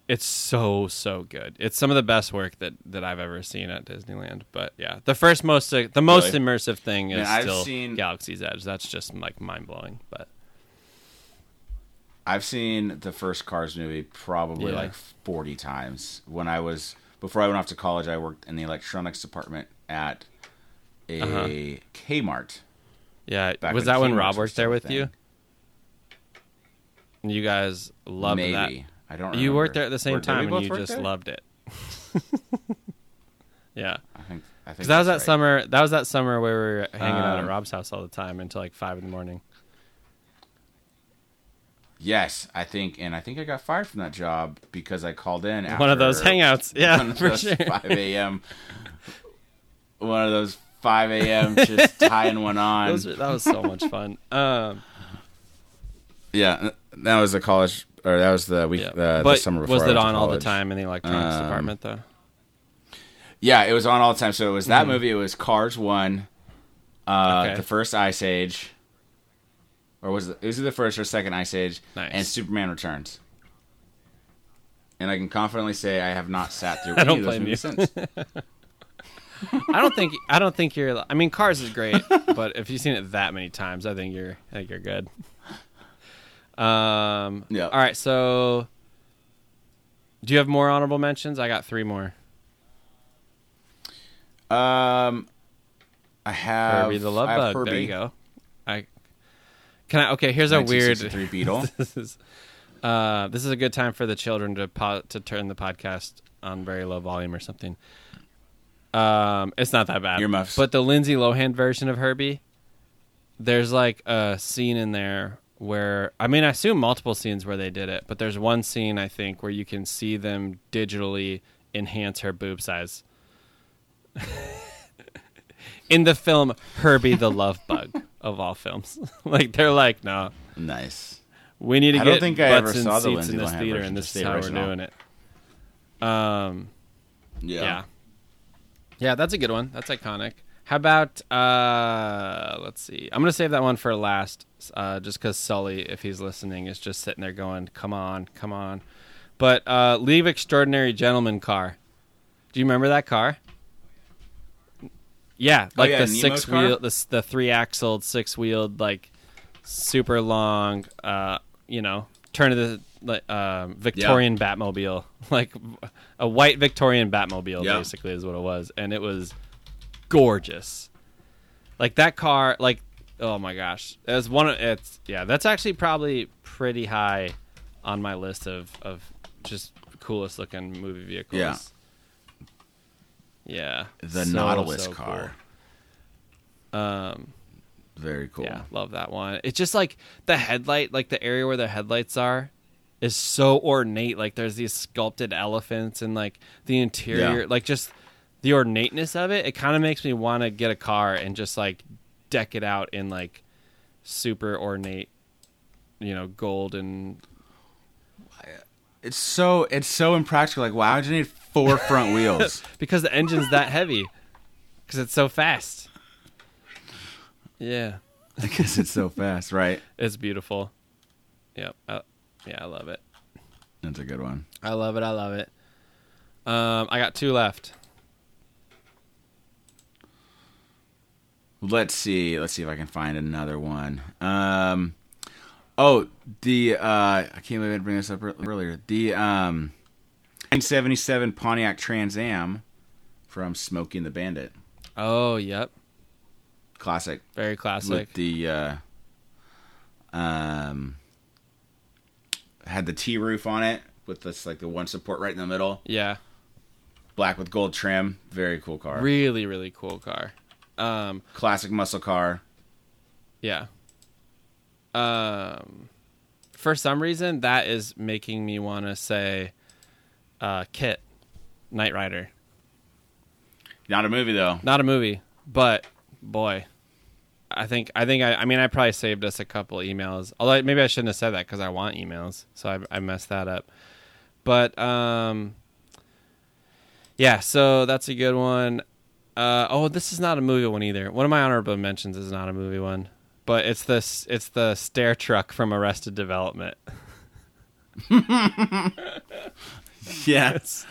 it's so so good. It's some of the best work that, that I've ever seen at Disneyland. But yeah, the first most uh, the most really? immersive thing is Man, still seen, Galaxy's Edge. That's just like mind blowing. But I've seen the first Cars movie probably yeah. like forty times. When I was before I went off to college, I worked in the electronics department at a uh-huh. Kmart. Yeah, Back was that when Rob worked there with you? You guys loved Maybe. that. I don't remember. You worked there at the same Were, time, and you just there? loved it. Yeah, I think I think that was that right. summer. That was that summer where we were hanging um, out at Rob's house all the time until like five in the morning. Yes, I think, and I think I got fired from that job because I called in after one of those hangouts. Yeah, one of for those sure. five a.m. One of those. five a.m. just tying one on. Those were, that was so much fun. Um, yeah, that was the college, or that was the week, yeah. uh, the summer before. Was it on college. all the time in the electronics um, department, though? Yeah, it was on all the time. So it was that mm-hmm. movie. It was Cars One, uh, okay. the first Ice Age, or was it, it was the first or second Ice Age, nice. and Superman Returns. And I can confidently say I have not sat through any of those movies since. I don't think I don't think you're. I mean, Cars is great, but if you've seen it that many times, I think you're. I think you're good. Um. Yeah. All right. So, do you have more honorable mentions? I got three more. Um, I have Herbie the Love I Bug. There you go. I can I. Okay. Here's a weird three Beetle. This is. Uh, this is a good time for the children to po- to turn the podcast on very low volume or something. Um, it's not that bad. Earmuffs. But the Lindsay Lohan version of Herbie, there's like a scene in there where, I mean, I assume multiple scenes where they did it, but there's one scene, I think, where you can see them digitally enhance her boob size. In the film Herbie the Love Bug, of all films. Like, they're like, no. Nice. We need to I get don't think butts I ever and saw seats the Lindsay in this Lohan theater, and this is how original. we're doing it. Um, Yeah. Yeah. Yeah, that's a good one. That's iconic. How about, uh, let's see. I'm going to save that one for last, uh, just because Sully, if he's listening, is just sitting there going, come on, come on. But uh, League of Extraordinary Gentlemen car. Do you remember that car? Yeah, like oh, yeah, the six car? wheel, the, the three axled, six wheeled, like super long. Uh, you know, turn of the like uh, Victorian yeah. Batmobile, like a white Victorian Batmobile, yeah. basically is what it was, and it was gorgeous. Like that car, like oh my gosh, it's one. Of, it's yeah, that's actually probably pretty high on my list of of just coolest looking movie vehicles. Yeah. Yeah, the so, Nautilus so car. Cool. Um, very cool. Yeah, love that one. It's just like the headlight, like the area where the headlights are, is so ornate. Like there's these sculpted elephants and like the interior, yeah. like just the ornateness of it. It kind of makes me want to get a car and just like deck it out in like super ornate, you know, gold and. It's so it's so impractical. Like, why would you need four front wheels? Because the engine's that heavy. Because it's so fast. Yeah. Because it's so fast, right? It's beautiful. Yep. I, yeah, I love it. That's a good one. I love it. I love it. Um, I got two left. Let's see. Let's see if I can find another one. Um... Oh, the, uh, I can't believe I'd bring this up earlier. The um, nineteen seventy-seven Pontiac Trans Am from Smokey and the Bandit. Oh, yep. Classic. Very classic. With the, uh, um, had the T-roof on it with this, like, the one support right in the middle. Yeah. Black with gold trim. Very cool car. Really, really cool car. Um, classic muscle car. Yeah. Um, for some reason that is making me want to say, uh, Kit, Knight Rider. Not a movie though. Not a movie, but boy, I think I think I, I mean I probably saved us a couple emails. Although maybe I shouldn't have said that because I want emails, so I, I messed that up. But um, yeah, so that's a good one. Uh, oh, this is not a movie one either. One of my honorable mentions is not a movie one. But it's the it's the stair truck from Arrested Development. Yes,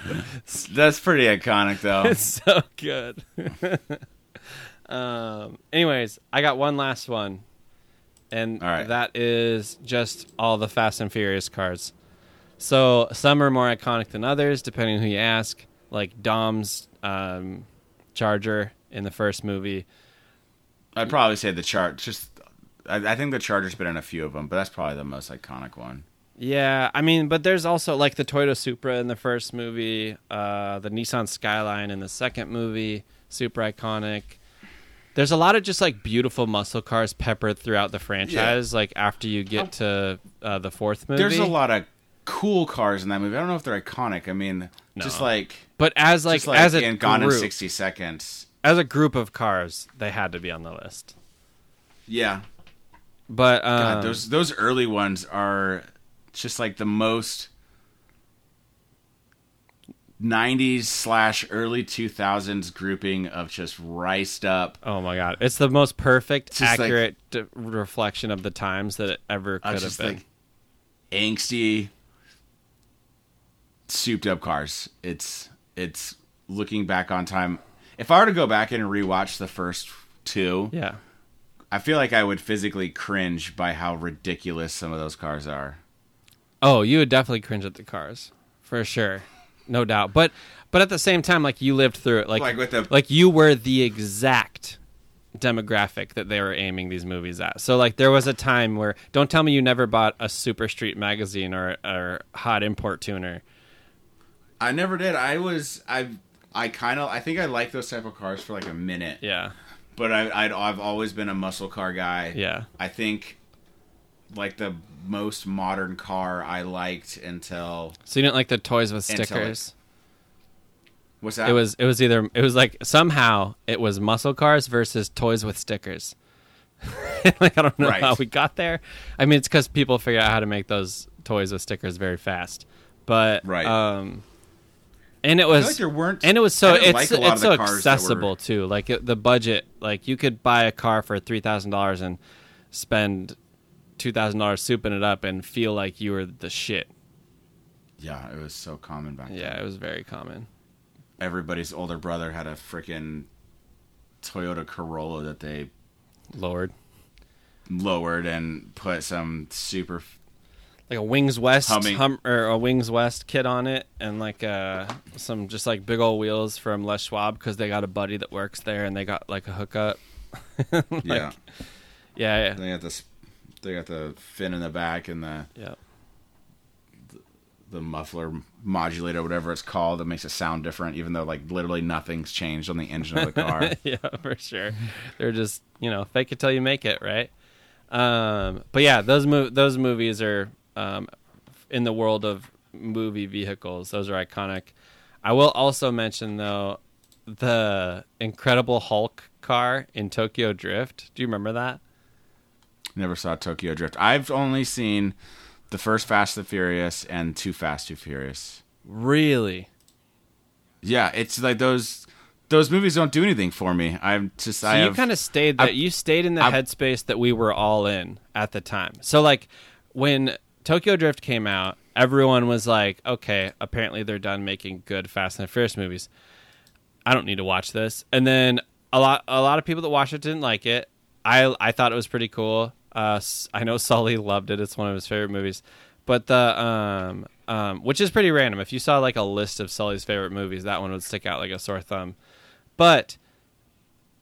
that's pretty iconic though. It's so good. um. Anyways, I got one last one, and all right. That is just all the Fast and Furious cars. So some are more iconic than others, depending on who you ask. Like Dom's um, Charger in the first movie. I'd probably say the chart just. I think the Charger's been in a few of them, but that's probably the most iconic one. Yeah, I mean, but there's also like the Toyota Supra in the first movie, uh, the Nissan Skyline in the second movie, super iconic. There's a lot of just like beautiful muscle cars peppered throughout the franchise, yeah. like after you get to uh, the fourth movie. There's a lot of cool cars in that movie. I don't know if they're iconic. I mean, no. just like... But as like, like as a group... Gone in sixty seconds. As a group of cars, they had to be on the list. Yeah. But um, God, those those early ones are just like the most nineties slash early two thousands grouping of just riced up. Oh my God, it's the most perfect, accurate like, de- reflection of the times that it ever could uh, have been. Like angsty, souped up cars. It's it's looking back on time. If I were to go back and rewatch the first two, yeah. I feel like I would physically cringe by how ridiculous some of those cars are. Oh, you would definitely cringe at the cars, for sure, no doubt. But but at the same time, like you lived through it, like like, with the... like you were the exact demographic that they were aiming these movies at. So like there was a time where don't tell me you never bought a Super Street magazine or or Hot Import Tuner. I never did. I was I I kind of I think I liked those type of cars for like a minute. Yeah. But I, I'd, I've always been a muscle car guy. Yeah. I think, like, the most modern car I liked until... So you didn't like the toys with stickers? It, what's that? It was, it was either... It was, like, somehow it was muscle cars versus toys with stickers. Like, I don't know right. how we got there. I mean, it's because people figured out how to make those toys with stickers very fast. But... Right. Um, And it was, I feel like there weren't, and it was so it's like it's so accessible were... too. Like it, the budget, like you could buy a car for three thousand dollars and spend two thousand dollars souping it up and feel like you were the shit. Yeah, it was so common back then. Yeah, it was very common. Everybody's older brother had a freaking Toyota Corolla that they lowered, lowered, and put some super like a Wings West hum, or a Wings West kit on it, and like uh, some just like big old wheels from Les Schwab because they got a buddy that works there, and they got like a hookup. like, yeah, yeah, yeah. They got the they got the fin in the back and the yeah. the muffler modulator, whatever it's called, that makes it sound different, even though like literally nothing's changed on the engine of the car. Yeah, for sure. They're just, you know, fake it till you make it. Right. Um, but yeah, those mov- those movies are, um, in the world of movie vehicles. Those are iconic. I will also mention though, the Incredible Hulk car in Tokyo Drift. Do you remember that? Never saw Tokyo Drift. I've only seen the first Fast and Furious and Too Fast, Too Furious. Really? Yeah, it's like those those movies don't do anything for me. I'm just so I you kind of stayed that you stayed in the I've, headspace that we were all in at the time. So like when Tokyo Drift came out, everyone was like, "Okay, apparently they're done making good Fast and Furious movies. I don't need to watch this." And then a lot a lot of people that watched it didn't like it. I I thought it was pretty cool. Uh, I know Sully loved it. It's one of his favorite movies, but the, um, um, which is pretty random. If you saw like a list of Sully's favorite movies, that one would stick out like a sore thumb, but,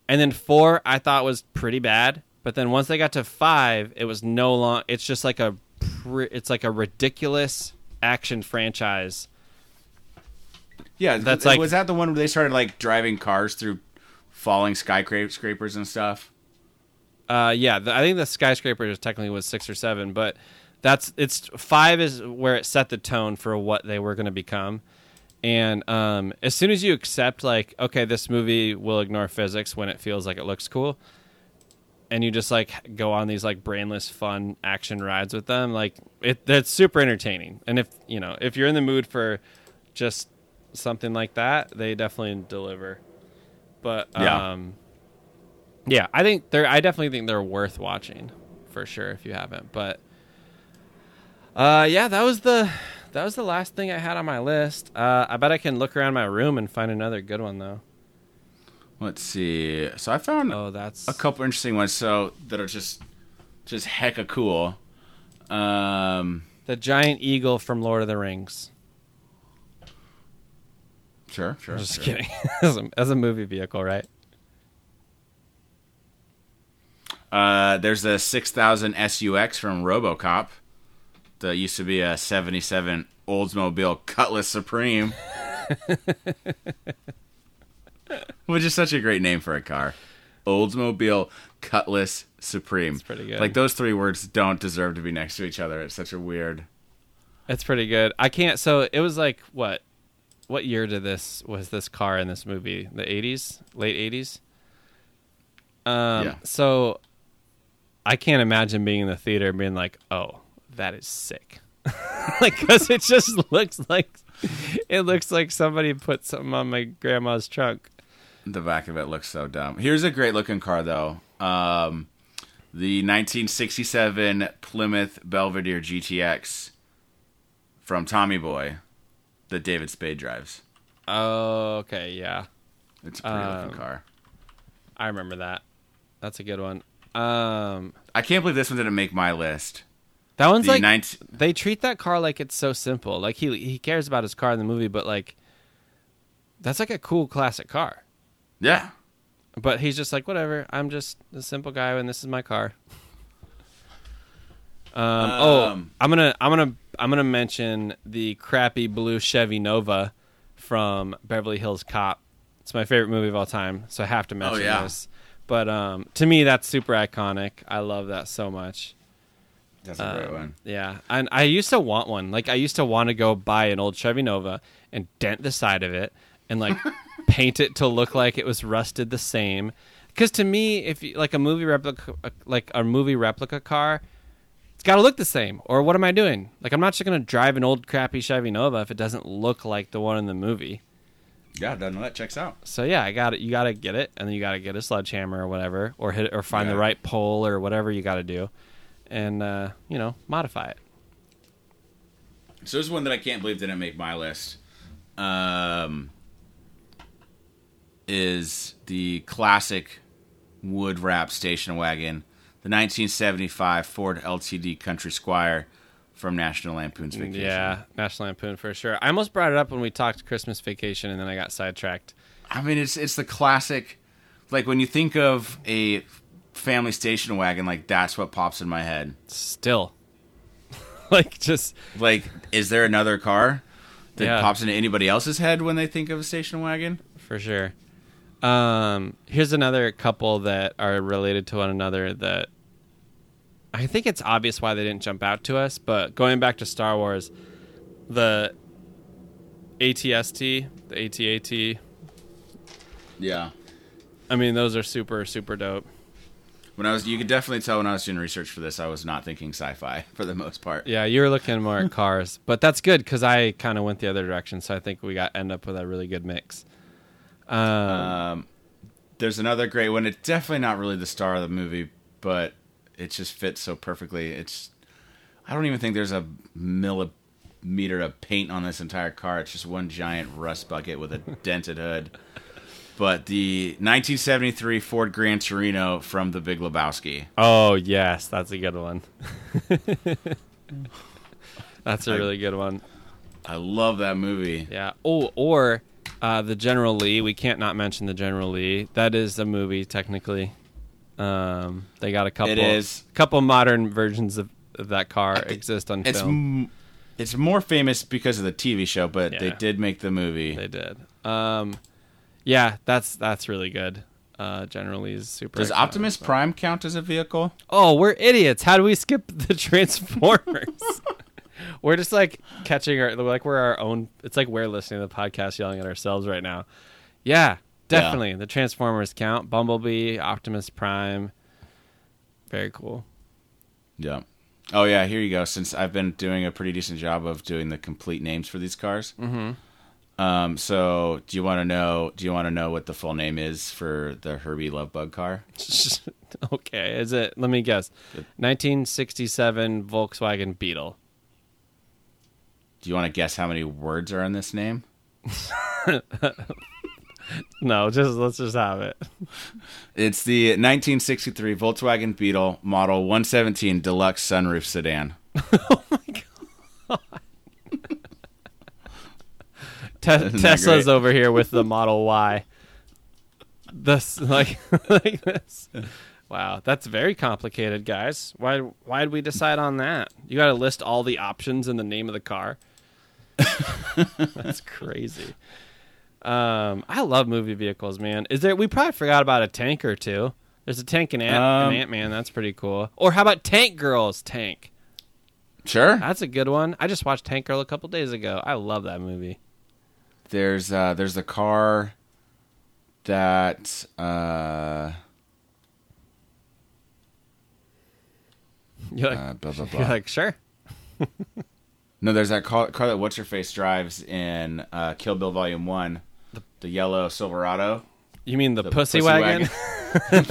and then four I thought was pretty bad. But then once they got to five, it was no long, it's just like a, it's like a ridiculous action franchise. Yeah. That's like, was that the one where they started like driving cars through falling skyscrapers and stuff? Uh, yeah, the, I think the skyscraper technically was six or seven, but that's it's five is where it set the tone for what they were going to become. And um, as soon as you accept, like, okay, this movie will ignore physics when it feels like it looks cool, and you just like go on these like brainless fun action rides with them, like it that's super entertaining. And if you know if you're in the mood for just something like that, they definitely deliver. But yeah. um Yeah, I think they're. I definitely think they're worth watching, for sure. If you haven't, but uh, yeah, that was the that was the last thing I had on my list. Uh, I bet I can look around my room and find another good one though. Let's see. So I found oh, that's... a couple interesting ones. So that are just just hecka cool. Um, the giant eagle from Lord of the Rings. Sure, sure. I'm just sure. kidding. as, a, as a movie vehicle, right? Uh, there's the six thousand S U X from RoboCop. That used to be a seventy-seven Oldsmobile Cutlass Supreme. Which is such a great name for a car. Oldsmobile Cutlass Supreme. That's pretty good. Like, those three words don't deserve to be next to each other. It's such a weird... That's pretty good. I can't... So, it was like, what? What year did this... Was this car in this movie? The eighties? Late eighties? Um, yeah. So... I can't imagine being in the theater and being like, "Oh, that is sick," like because it just looks like it looks like somebody put something on my grandma's trunk. The back of it looks so dumb. Here's a great looking car though: um, the nineteen sixty-seven Plymouth Belvedere G T X from Tommy Boy that David Spade drives. Oh, okay, yeah, it's a pretty um, looking car. I remember that. That's a good one. Um, I can't believe this one didn't make my list. That one's the like ninth- they treat that car like it's so simple. Like he he cares about his car in the movie, but like that's like a cool classic car. Yeah. But he's just like, whatever. I'm just a simple guy, and this is my car. Um, um oh, I'm gonna I'm gonna I'm gonna mention the crappy blue Chevy Nova from Beverly Hills Cop. It's my favorite movie of all time, so I have to mention oh, yeah. this. But um, to me, that's super iconic. I love that so much. That's a great um, one. Yeah. And I used to want one. Like, I used to want to go buy an old Chevy Nova and dent the side of it and, like, paint it to look like it was rusted the same. Because to me, if you, like a movie replica, like a movie replica car, it's got to look the same. Or what am I doing? Like, I'm not just going to drive an old crappy Chevy Nova if it doesn't look like the one in the movie. Yeah, done that checks out. So yeah, I got it. You got to get it, and then you got to get a sledgehammer or whatever, or hit, or find yeah. the right pole or whatever you got to do, and uh, you know, modify it. So this is one that I can't believe didn't make my list. Um, is the classic wood wrap station wagon, the nineteen seventy-five Ford L T D Country Squire from National Lampoon's Vacation. Yeah, National Lampoon for sure. I almost brought it up when we talked Christmas Vacation, and then I got sidetracked. I mean, it's it's the classic. Like, when you think of a family station wagon, like, that's what pops in my head. Still. Like, just... Like, is there another car that yeah. pops into anybody else's head when they think of a station wagon? For sure. Um, here's another couple that are related to one another that... I think it's obvious why they didn't jump out to us, but going back to Star Wars, the A T S T, the A T A T... Yeah. I mean, those are super, super dope. When I was, you could definitely tell when I was doing research for this, I was not thinking sci-fi for the most part. Yeah, you were looking more at cars, but that's good because I kind of went the other direction, so I think we got end up with a really good mix. Um, um, there's another great one. It's definitely not really the star of the movie, but it just fits so perfectly. It's I don't even think there's a millimeter of paint on this entire car. It's just one giant rust bucket with a dented hood. But the nineteen seventy-three Ford Gran Torino from The Big Lebowski. Oh, yes. That's a good one. That's a I, really good one. I love that movie. Yeah. Oh, or uh, the General Lee. We can't not mention the General Lee. That is a movie, technically. Um, they got a couple it is. couple modern versions of, of that car I, exist on it's film. M- it's more famous because of the T V show, but yeah. they did make the movie. They did. Um Yeah, that's that's really good. Uh, generally, is super. Does Optimus but... Prime count as a vehicle? Oh, we're idiots! How do we skip the Transformers? We're just like catching our like we're our own. It's like we're listening to the podcast, yelling at ourselves right now. Yeah, definitely yeah. The Transformers count. Bumblebee, Optimus Prime, very cool. Yeah. Oh yeah, here you go. Since I've been doing a pretty decent job of doing the complete names for these cars. Mm-hmm. Um, so do you want to know, do you want to know what the full name is for the Herbie Love Bug car? Okay. Is it, let me guess. nineteen sixty-seven Volkswagen Beetle. Do you want to guess how many words are in this name? No, just, let's just have it. It's the nineteen sixty-three Volkswagen Beetle model one seventeen deluxe sunroof sedan. Oh my God. Te- Tesla's over here with the Model Y. This like like this. Wow, that's very complicated, guys. Why why did we decide on that? You got to list all the options and the name of the car. That's crazy. Um, I love movie vehicles, man. Is there? We probably forgot about a tank or two. There's a tank in Ant um, in Ant-Man. That's pretty cool. Or how about Tank Girl's tank? Sure, that's a good one. I just watched Tank Girl a couple days ago. I love that movie. There's uh, there's the car that uh, you're like, uh, blah, blah, blah. You're like sure. No, there's that car, car that What's-Her-Face drives in uh, Kill Bill Volume One, the, the yellow Silverado. You mean the, the pussy, pussy wagon? wagon.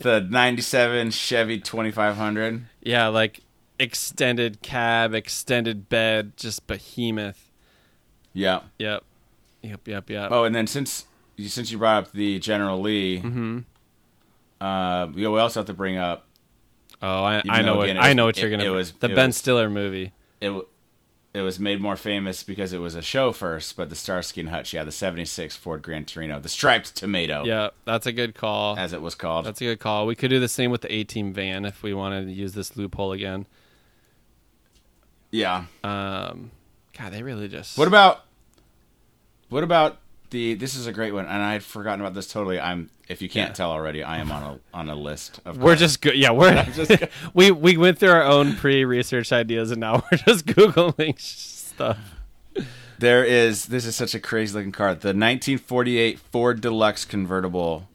The ninety-seven Chevy twenty-five hundred. Yeah, like extended cab, extended bed, just behemoth. Yeah. Yep. Yep. Yep. Yep. Oh, and then since you, since you brought up the General Lee, mm-hmm. uh, we also have to bring up. Oh, I, I know. Though, again, what, it was, I know what you're it, gonna. It was the it Ben was, Stiller movie. It it was made more famous because it was a show first, but the Starsky and Hutch, yeah, the seventy-six Ford Gran Torino, the striped tomato. Yeah, that's a good call, as it was called. That's a good call. We could do the same with the A-Team van if we wanted to use this loophole again. Yeah. Um. God, they really just... What about... What about the... This is a great one, and I had forgotten about this totally. I'm If you can't yeah. tell already, I am on a on a list of... We're cars. Just... Go- yeah, we're... Just go- we, we went through our own pre-research ideas, and now we're just Googling stuff. There is... This is such a crazy-looking car. The nineteen forty-eight Ford Deluxe convertible,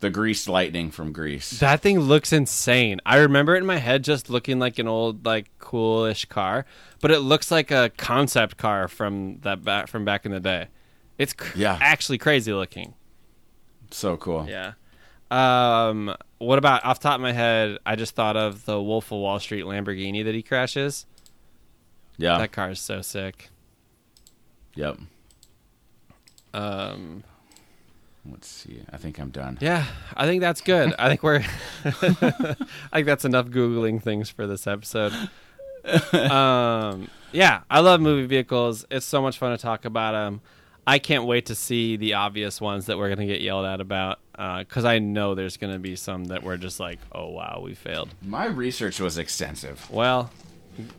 the Grease Lightning from Grease. That thing looks insane. I remember it in my head just looking like an old, like, coolish car, but it looks like a concept car from that back from back in the day. It's cr- yeah. actually crazy looking. So cool. Yeah. Um, what about off the top of my head? I just thought of the Wolf of Wall Street Lamborghini that he crashes. Yeah. That car is so sick. Yep. Um, let's see. I think I'm done. Yeah, I think that's good. I think we're I think that's enough Googling things for this episode. Um, yeah, I love movie vehicles. It's so much fun to talk about them. I can't wait to see the obvious ones that we're going to get yelled at about, because uh, I know there's going to be some that we're just like, oh, wow, we failed. My research was extensive. Well...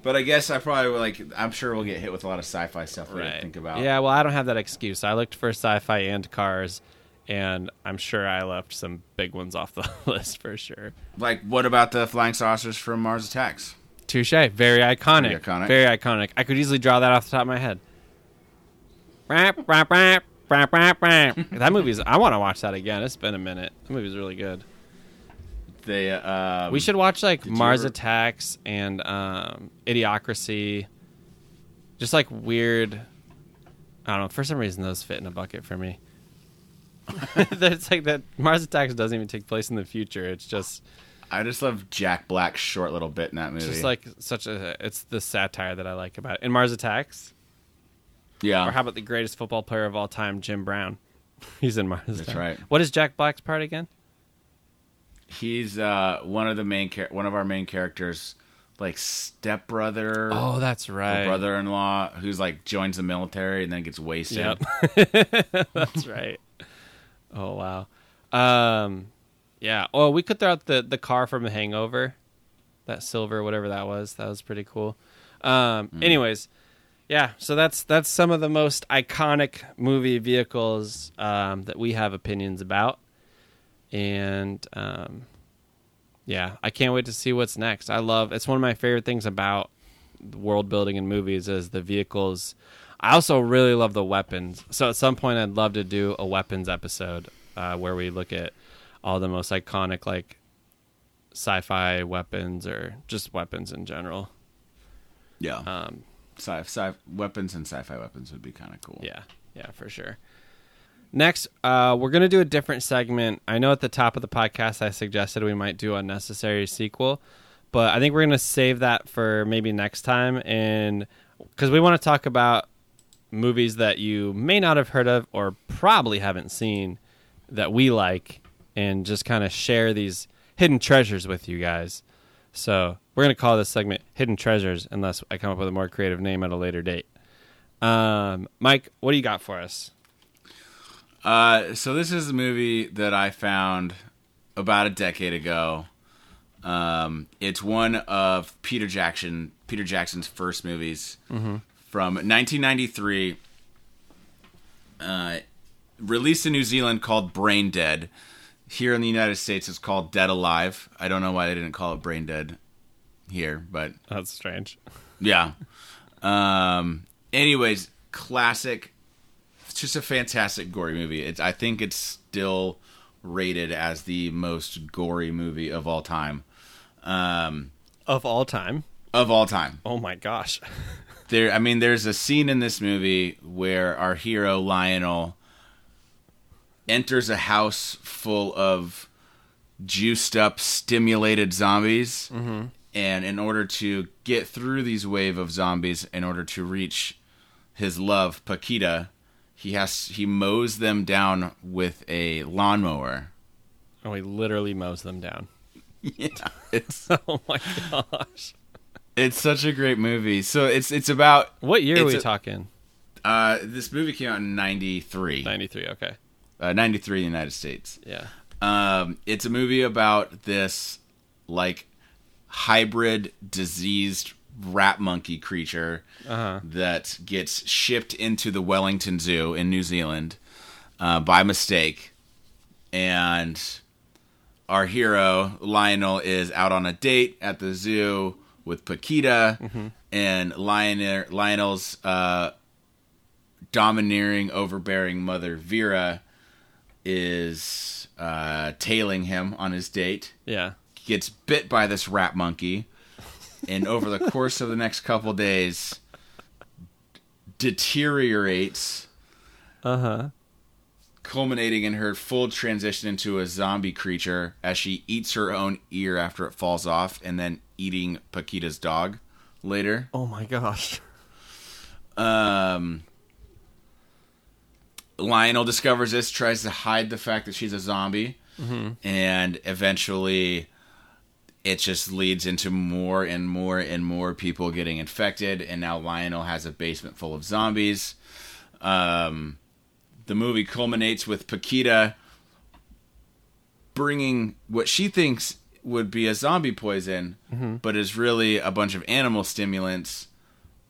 But I guess I probably will, like, I'm sure we'll get hit with a lot of sci-fi stuff we right. think about. Yeah, well, I don't have that excuse. I looked for sci-fi and cars, and I'm sure I left some big ones off the list for sure. Like, what about the flying saucers from Mars Attacks? Touche. Very iconic. Very iconic. Very iconic. I could easily draw that off the top of my head. That movie's, I want to watch that again. It's been a minute. That movie's really good. They, um, we should watch like Mars ever... Attacks and um, Idiocracy, just like weird. I don't know. For some reason, those fit in a bucket for me. It's like that Mars Attacks doesn't even take place in the future. It's just. I just love Jack Black's short little bit in that movie. Just like such a, it's the satire that I like about it. In Mars Attacks. Yeah. Or how about the greatest football player of all time, Jim Brown? He's in Mars. That's Attacks. Right. What is Jack Black's part again? He's uh, one of the main char- one of our main characters, like stepbrother. Oh, that's right. Brother-in-law who's like joins the military and then gets wasted. Yep. That's right. Oh wow. Um, yeah. Oh, we could throw out the, the car from The Hangover, that silver whatever that was. That was pretty cool. Um, mm. Anyways, yeah. So that's that's some of the most iconic movie vehicles um, that we have opinions about. And, um, yeah, I can't wait to see what's next. I love, it's one of my favorite things about world building in movies is the vehicles. I also really love the weapons. So at some point I'd love to do a weapons episode, uh, where we look at all the most iconic, like sci-fi weapons or just weapons in general. Yeah. Um, sci sci weapons and sci-fi weapons would be kind of cool. Yeah. Yeah, for sure. Next, uh, we're going to do a different segment. I know at the top of the podcast I suggested we might do Unnecessary Sequel, but I think we're going to save that for maybe next time, and because we want to talk about movies that you may not have heard of or probably haven't seen that we like and just kind of share these hidden treasures with you guys. So we're going to call this segment Hidden Treasures unless I come up with a more creative name at a later date. Um, Mike, what do you got for us? Uh, so this is a movie that I found about a decade ago. Um, it's one of Peter Jackson, Peter Jackson's first movies mm-hmm. from nineteen ninety-three, uh, released in New Zealand called Brain Dead. Here in the United States, it's called Dead Alive. I don't know why they didn't call it Brain Dead here, but that's strange. Yeah. Um, anyways, classic. It's just a fantastic gory movie. It's, I think it's still rated as the most gory movie of all time. Um, of all time? Of all time. Oh my gosh. There, I mean, there's a scene in this movie where our hero, Lionel, enters a house full of juiced up, stimulated zombies. Mm-hmm. And in order to get through these wave of zombies, in order to reach his love, Paquita... He has he mows them down with a lawnmower. Oh, he literally mows them down. Yeah, it's oh my gosh, it's such a great movie. So it's it's about what year are we a, talking? Uh, this movie came out in ninety-three. ninety-three, okay. Uh, ninety-three, in the United States. Yeah. Um, it's a movie about this like hybrid diseased rat monkey creature uh-huh. that gets shipped into the Wellington Zoo in New Zealand uh, by mistake. And our hero, Lionel, is out on a date at the zoo with Paquita. Mm-hmm. And Lion- Lionel's uh, domineering, overbearing mother, Vera, is uh, tailing him on his date. Yeah. Gets bit by this rat monkey. And over the course of the next couple days, deteriorates, uh-huh. culminating in her full transition into a zombie creature as she eats her own ear after it falls off, and then eating Paquita's dog later. Oh my gosh. Um, Lionel discovers this, tries to hide the fact that she's a zombie, mm-hmm. and eventually it just leads into more and more and more people getting infected, and now Lionel has a basement full of zombies. Um, the movie culminates with Paquita bringing what she thinks would be a zombie poison, mm-hmm. but is really a bunch of animal stimulants,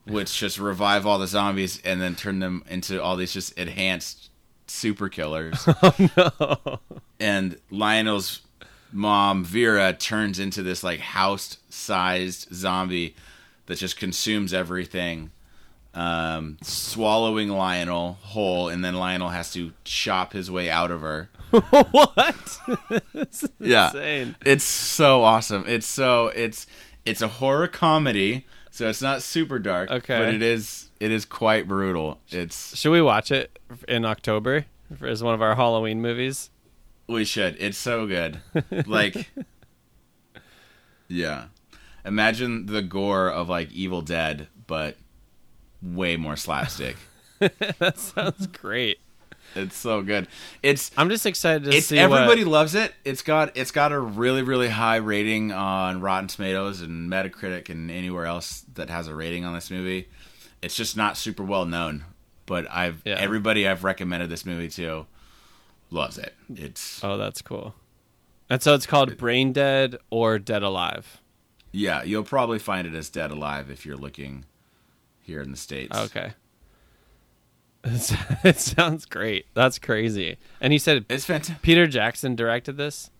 which just revive all the zombies and then turn them into all these just enhanced super killers. Oh, no. And Lionel's mom, Vera, turns into this like house-sized zombie that just consumes everything, um, swallowing Lionel whole, and then Lionel has to chop his way out of her. What? This is yeah. insane. It's so awesome. It's so it's it's a horror comedy. So it's not super dark, okay. but it is it is quite brutal. It's Should we watch it in October as one of our Halloween movies? We should. It's so good. Like, yeah. Imagine the gore of, like, Evil Dead, but way more slapstick. That sounds great. It's so good. It's I'm just excited to it's, see everybody what... loves it. It's got it's got a really, really high rating on Rotten Tomatoes and Metacritic and anywhere else that has a rating on this movie. It's just not super well known, but I've yeah. everybody I've recommended this movie to loves it. It's Oh, that's cool. And so it's called Brain Dead or Dead Alive. Yeah, you'll probably find it as Dead Alive if you're looking here in the States. Okay. It sounds great. That's crazy. And he said it's fantastic. Peter Jackson directed this?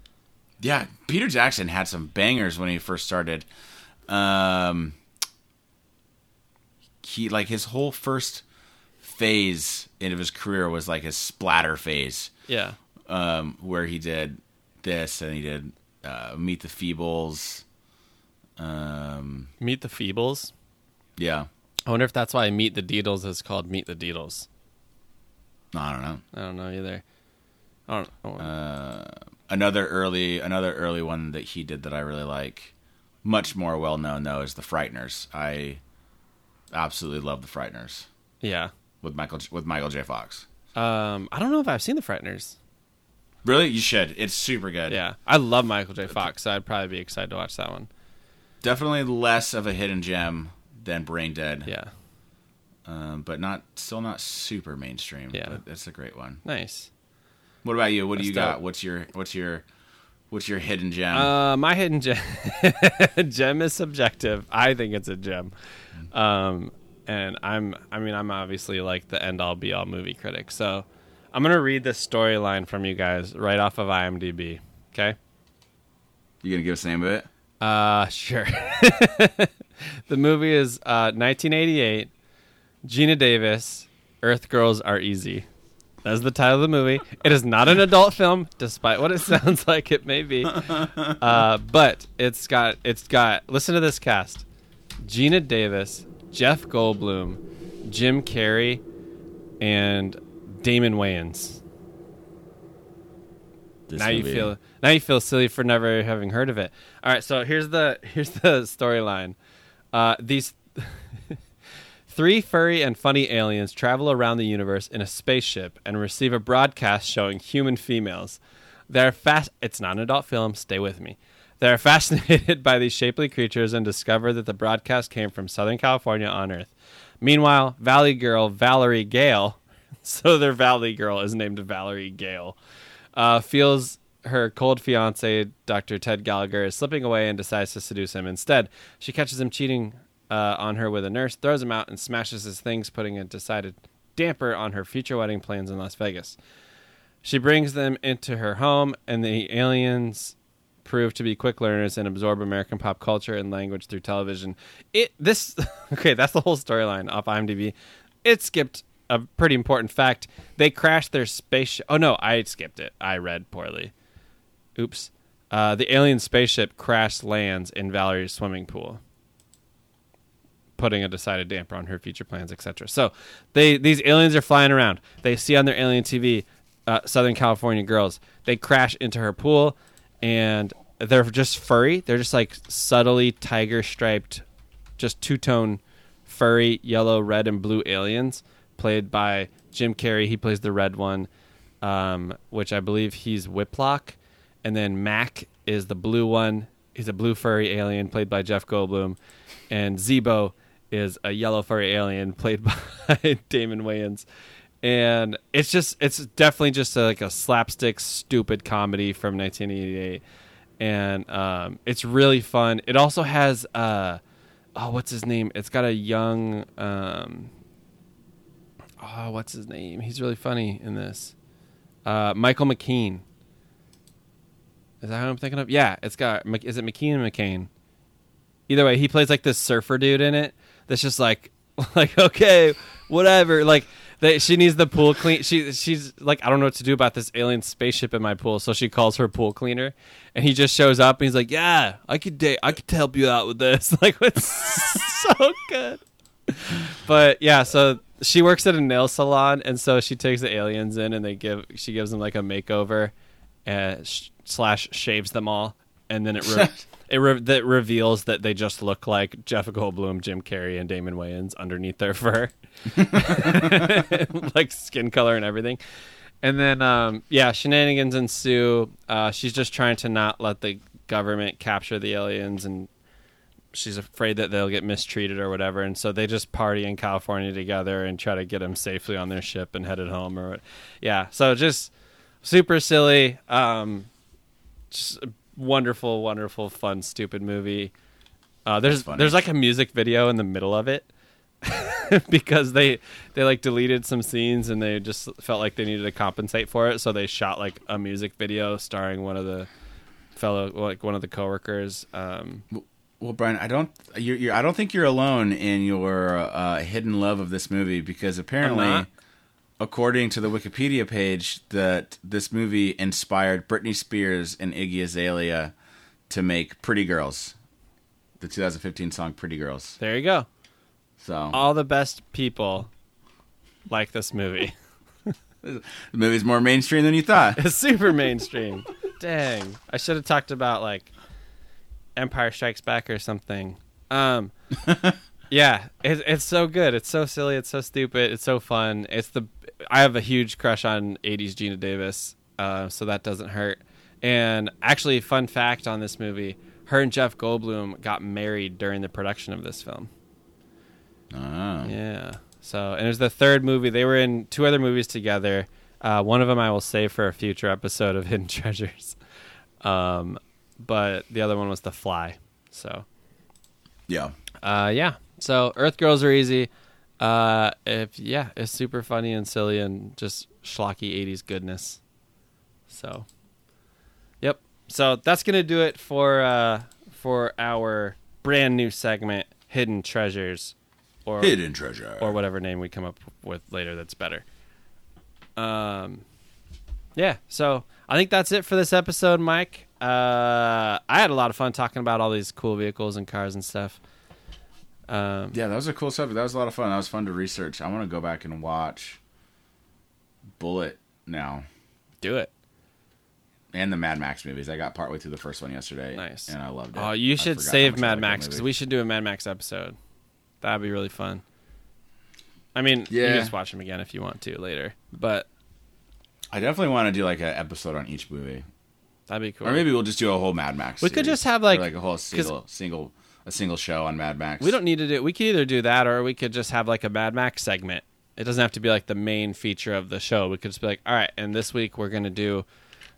Yeah, Peter Jackson had some bangers when he first started. Um, he like his whole first phase of his career was like his splatter phase. Yeah. Um, where he did this and he did uh, Meet the Feebles. Um, Meet the Feebles? Yeah. I wonder if that's why Meet the Deedles is called Meet the Deedles. I don't know. I don't know either. I don't, I don't know. Uh, another early, another early one that he did that I really like, much more well known though, is The Frighteners. I absolutely love The Frighteners. Yeah, with Michael with Michael J. Fox. Um, I don't know if I've seen The Frighteners. Really, you should. It's super good. Yeah, I love Michael J. Fox, so I'd probably be excited to watch that one. Definitely less of a hidden gem than Brain Dead. Yeah. Um, but not still not super mainstream. Yeah. But that's a great one. Nice. What about you? What that's do you dope. got? What's your what's your what's your hidden gem? Uh, my hidden gem gem is subjective. I think it's a gem. Um, and I'm I mean I'm obviously like the end all be all movie critic. So I'm gonna read this storyline from you guys right off of IMDb. Okay? You gonna give us the name of it? Uh, sure. The movie is uh, nineteen eighty-eight, Gina Davis, Earth Girls Are Easy. That's the title of the movie. It is not an adult film, despite what it sounds like it may be. Uh, but it's got, it's got, listen to this cast. Gina Davis, Jeff Goldblum, Jim Carrey, and Damon Wayans. This now movie. you feel now you feel silly for never having heard of it. All right, so here's the here's the storyline. Uh, these three furry and funny aliens travel around the universe in a spaceship and receive a broadcast showing human females. They're fast. It's not an adult film. Stay with me. They're fascinated by these shapely creatures and discover that the broadcast came from Southern California on Earth. Meanwhile, Valley Girl Valerie Gale. So their Valley Girl is named Valerie Gale. Uh, feels her cold fiancé, Doctor Ted Gallagher, is slipping away and decides to seduce him instead. She catches him cheating uh, on her with a nurse, throws him out, and smashes his things, putting a decided damper on her future wedding plans in Las Vegas. She brings them into her home, and the aliens prove to be quick learners and absorb American pop culture and language through television. It this Okay, that's the whole storyline off IMDb. It skipped a pretty important fact. They crashed their spaceship. Oh, no, I skipped it. I read poorly. Oops. Uh, the alien spaceship crash lands in Valerie's swimming pool, putting a decided damper on her future plans, et cetera. So they these aliens are flying around. They see on their alien T V uh, Southern California girls. They crash into her pool, and they're just furry. They're just like subtly tiger-striped just two-tone furry yellow, red, and blue aliens played by Jim Carrey. He plays the red one, um, which I believe he's Whiplock. And then Mac is the blue one. He's a blue furry alien played by Jeff Goldblum. And Zebo is a yellow furry alien played by Damon Wayans. And it's just, it's definitely just a, like a slapstick, stupid comedy from nineteen eighty-eight. And um, it's really fun. It also has, uh, oh, what's his name? It's got a young, um, oh, what's his name? He's really funny in this. Uh, Michael McKean. Is that who I'm thinking of? Yeah, it's got, is it McKean or McCain? Either way, he plays like this surfer dude in it. That's just like, like, okay, whatever. Like, They, she needs the pool clean. She she's like, I don't know what to do about this alien spaceship in my pool. So she calls her pool cleaner, and he just shows up and he's like, "Yeah, I could date. I could help you out with this." Like, it's so good. But yeah, so she works at a nail salon, and so she takes the aliens in, and they give she gives them like a makeover, and sh- slash shaves them all, and then it re- it re- that reveals that they just look like Jeff Goldblum, Jim Carrey, and Damon Wayans underneath their fur. Like skin color and everything. And then um yeah shenanigans ensue. Uh she's just trying to not let the government capture the aliens, and she's afraid that they'll get mistreated or whatever, and so they just party in California together and try to get them safely on their ship and headed home or what. Yeah, so just super silly, um just wonderful wonderful fun stupid movie. uh there's there's like a music video in the middle of it. Because they they like deleted some scenes and they just felt like they needed to compensate for it, so they shot like a music video starring one of the fellow like one of the coworkers. Um, well, Brian, I don't you're, you're I don't think you're alone in your uh, hidden love of this movie, because apparently, according to the Wikipedia page, that this movie inspired Britney Spears and Iggy Azalea to make "Pretty Girls," the two thousand fifteen song "Pretty Girls." There you go. So. All the best people like this movie. The movie's more mainstream than you thought. It's super mainstream. Dang. I should have talked about, like, Empire Strikes Back or something. Um, yeah, it, it's so good. It's so silly. It's so stupid. It's so fun. It's the I have a huge crush on eighties Gina Davis, uh, so that doesn't hurt. And actually, fun fact on this movie, her and Jeff Goldblum got married during the production of this film. Ah. Yeah. So, and it was the third movie. They were in two other movies together. Uh, one of them I will save for a future episode of Hidden Treasures. Um, but the other one was The Fly. So, yeah. Uh, yeah. So, Earth Girls Are Easy. Uh, if yeah, it's super funny and silly and just schlocky eighties goodness. So, yep. So that's gonna do it for uh, for our brand new segment, Hidden Treasures. Or, Hidden Treasure. Or whatever name we come up with later that's better. Um, yeah, so I think that's it for this episode, Mike. Uh, I had a lot of fun talking about all these cool vehicles and cars and stuff. Um, yeah, that was a cool stuff. That was a lot of fun. That was fun to research. I want to go back and watch Bullet now. Do it. And the Mad Max movies. I got partway through the first one yesterday. Nice. And I loved it. Oh, you should save Mad Max, because we should do a Mad Max episode. That'd be really fun. I mean, yeah. You can just watch them again if you want to later. But I definitely want to do like an episode on each movie. That'd be cool. Or maybe we'll just do a whole Mad Max. We series. Could just have like, like a whole single, single, a single show on Mad Max. We don't need to do. We could either do that, or we could just have like a Mad Max segment. It doesn't have to be like the main feature of the show. We could just be like, all right, and this week we're gonna do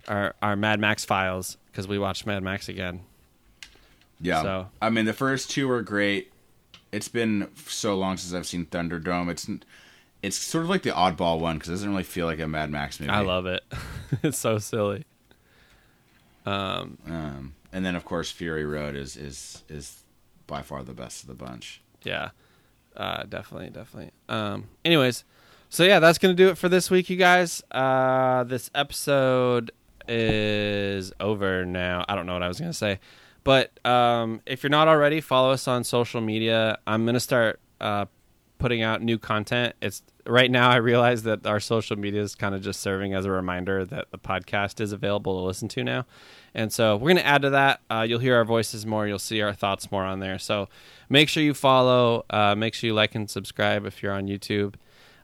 our our Mad Max files, because we watched Mad Max again. Yeah. So I mean, the first two were great. It's been so long since I've seen Thunderdome. It's it's sort of like the oddball one, because it doesn't really feel like a Mad Max movie. I love it. It's so silly. Um, um, and then of course Fury Road is is is by far the best of the bunch. Yeah, uh, definitely, definitely. Um, anyways, so yeah, that's gonna do it for this week, you guys. Uh, this episode is over now. I don't know what I was gonna say. But um, if you're not already, follow us on social media. I'm going to start uh, putting out new content. It's right now I realize that our social media is kind of just serving as a reminder that the podcast is available to listen to now. And so we're going to add to that. Uh, you'll hear our voices more. You'll see our thoughts more on there. So make sure you follow. Uh, make sure you like and subscribe if you're on YouTube.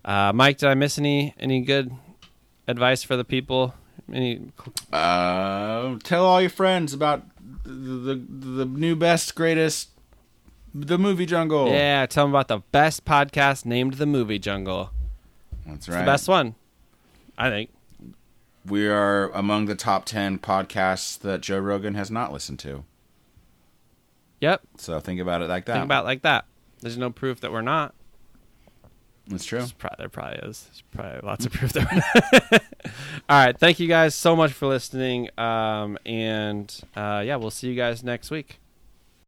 Uh, Mike, did I miss any any good advice for the people? Any... Uh, tell all your friends about the, the the new, best, greatest, The Movie Jungle. Yeah, tell them about the best podcast named The Movie Jungle. That's right. It's the best one, I think. We are among the top ten podcasts that Joe Rogan has not listened to. Yep. So think about it like that. Think about it like that. There's no proof that we're not. That's true. Pro- there probably is. There's probably lots of proof there. All right. Thank you guys so much for listening. Um, and uh, yeah, we'll see you guys next week.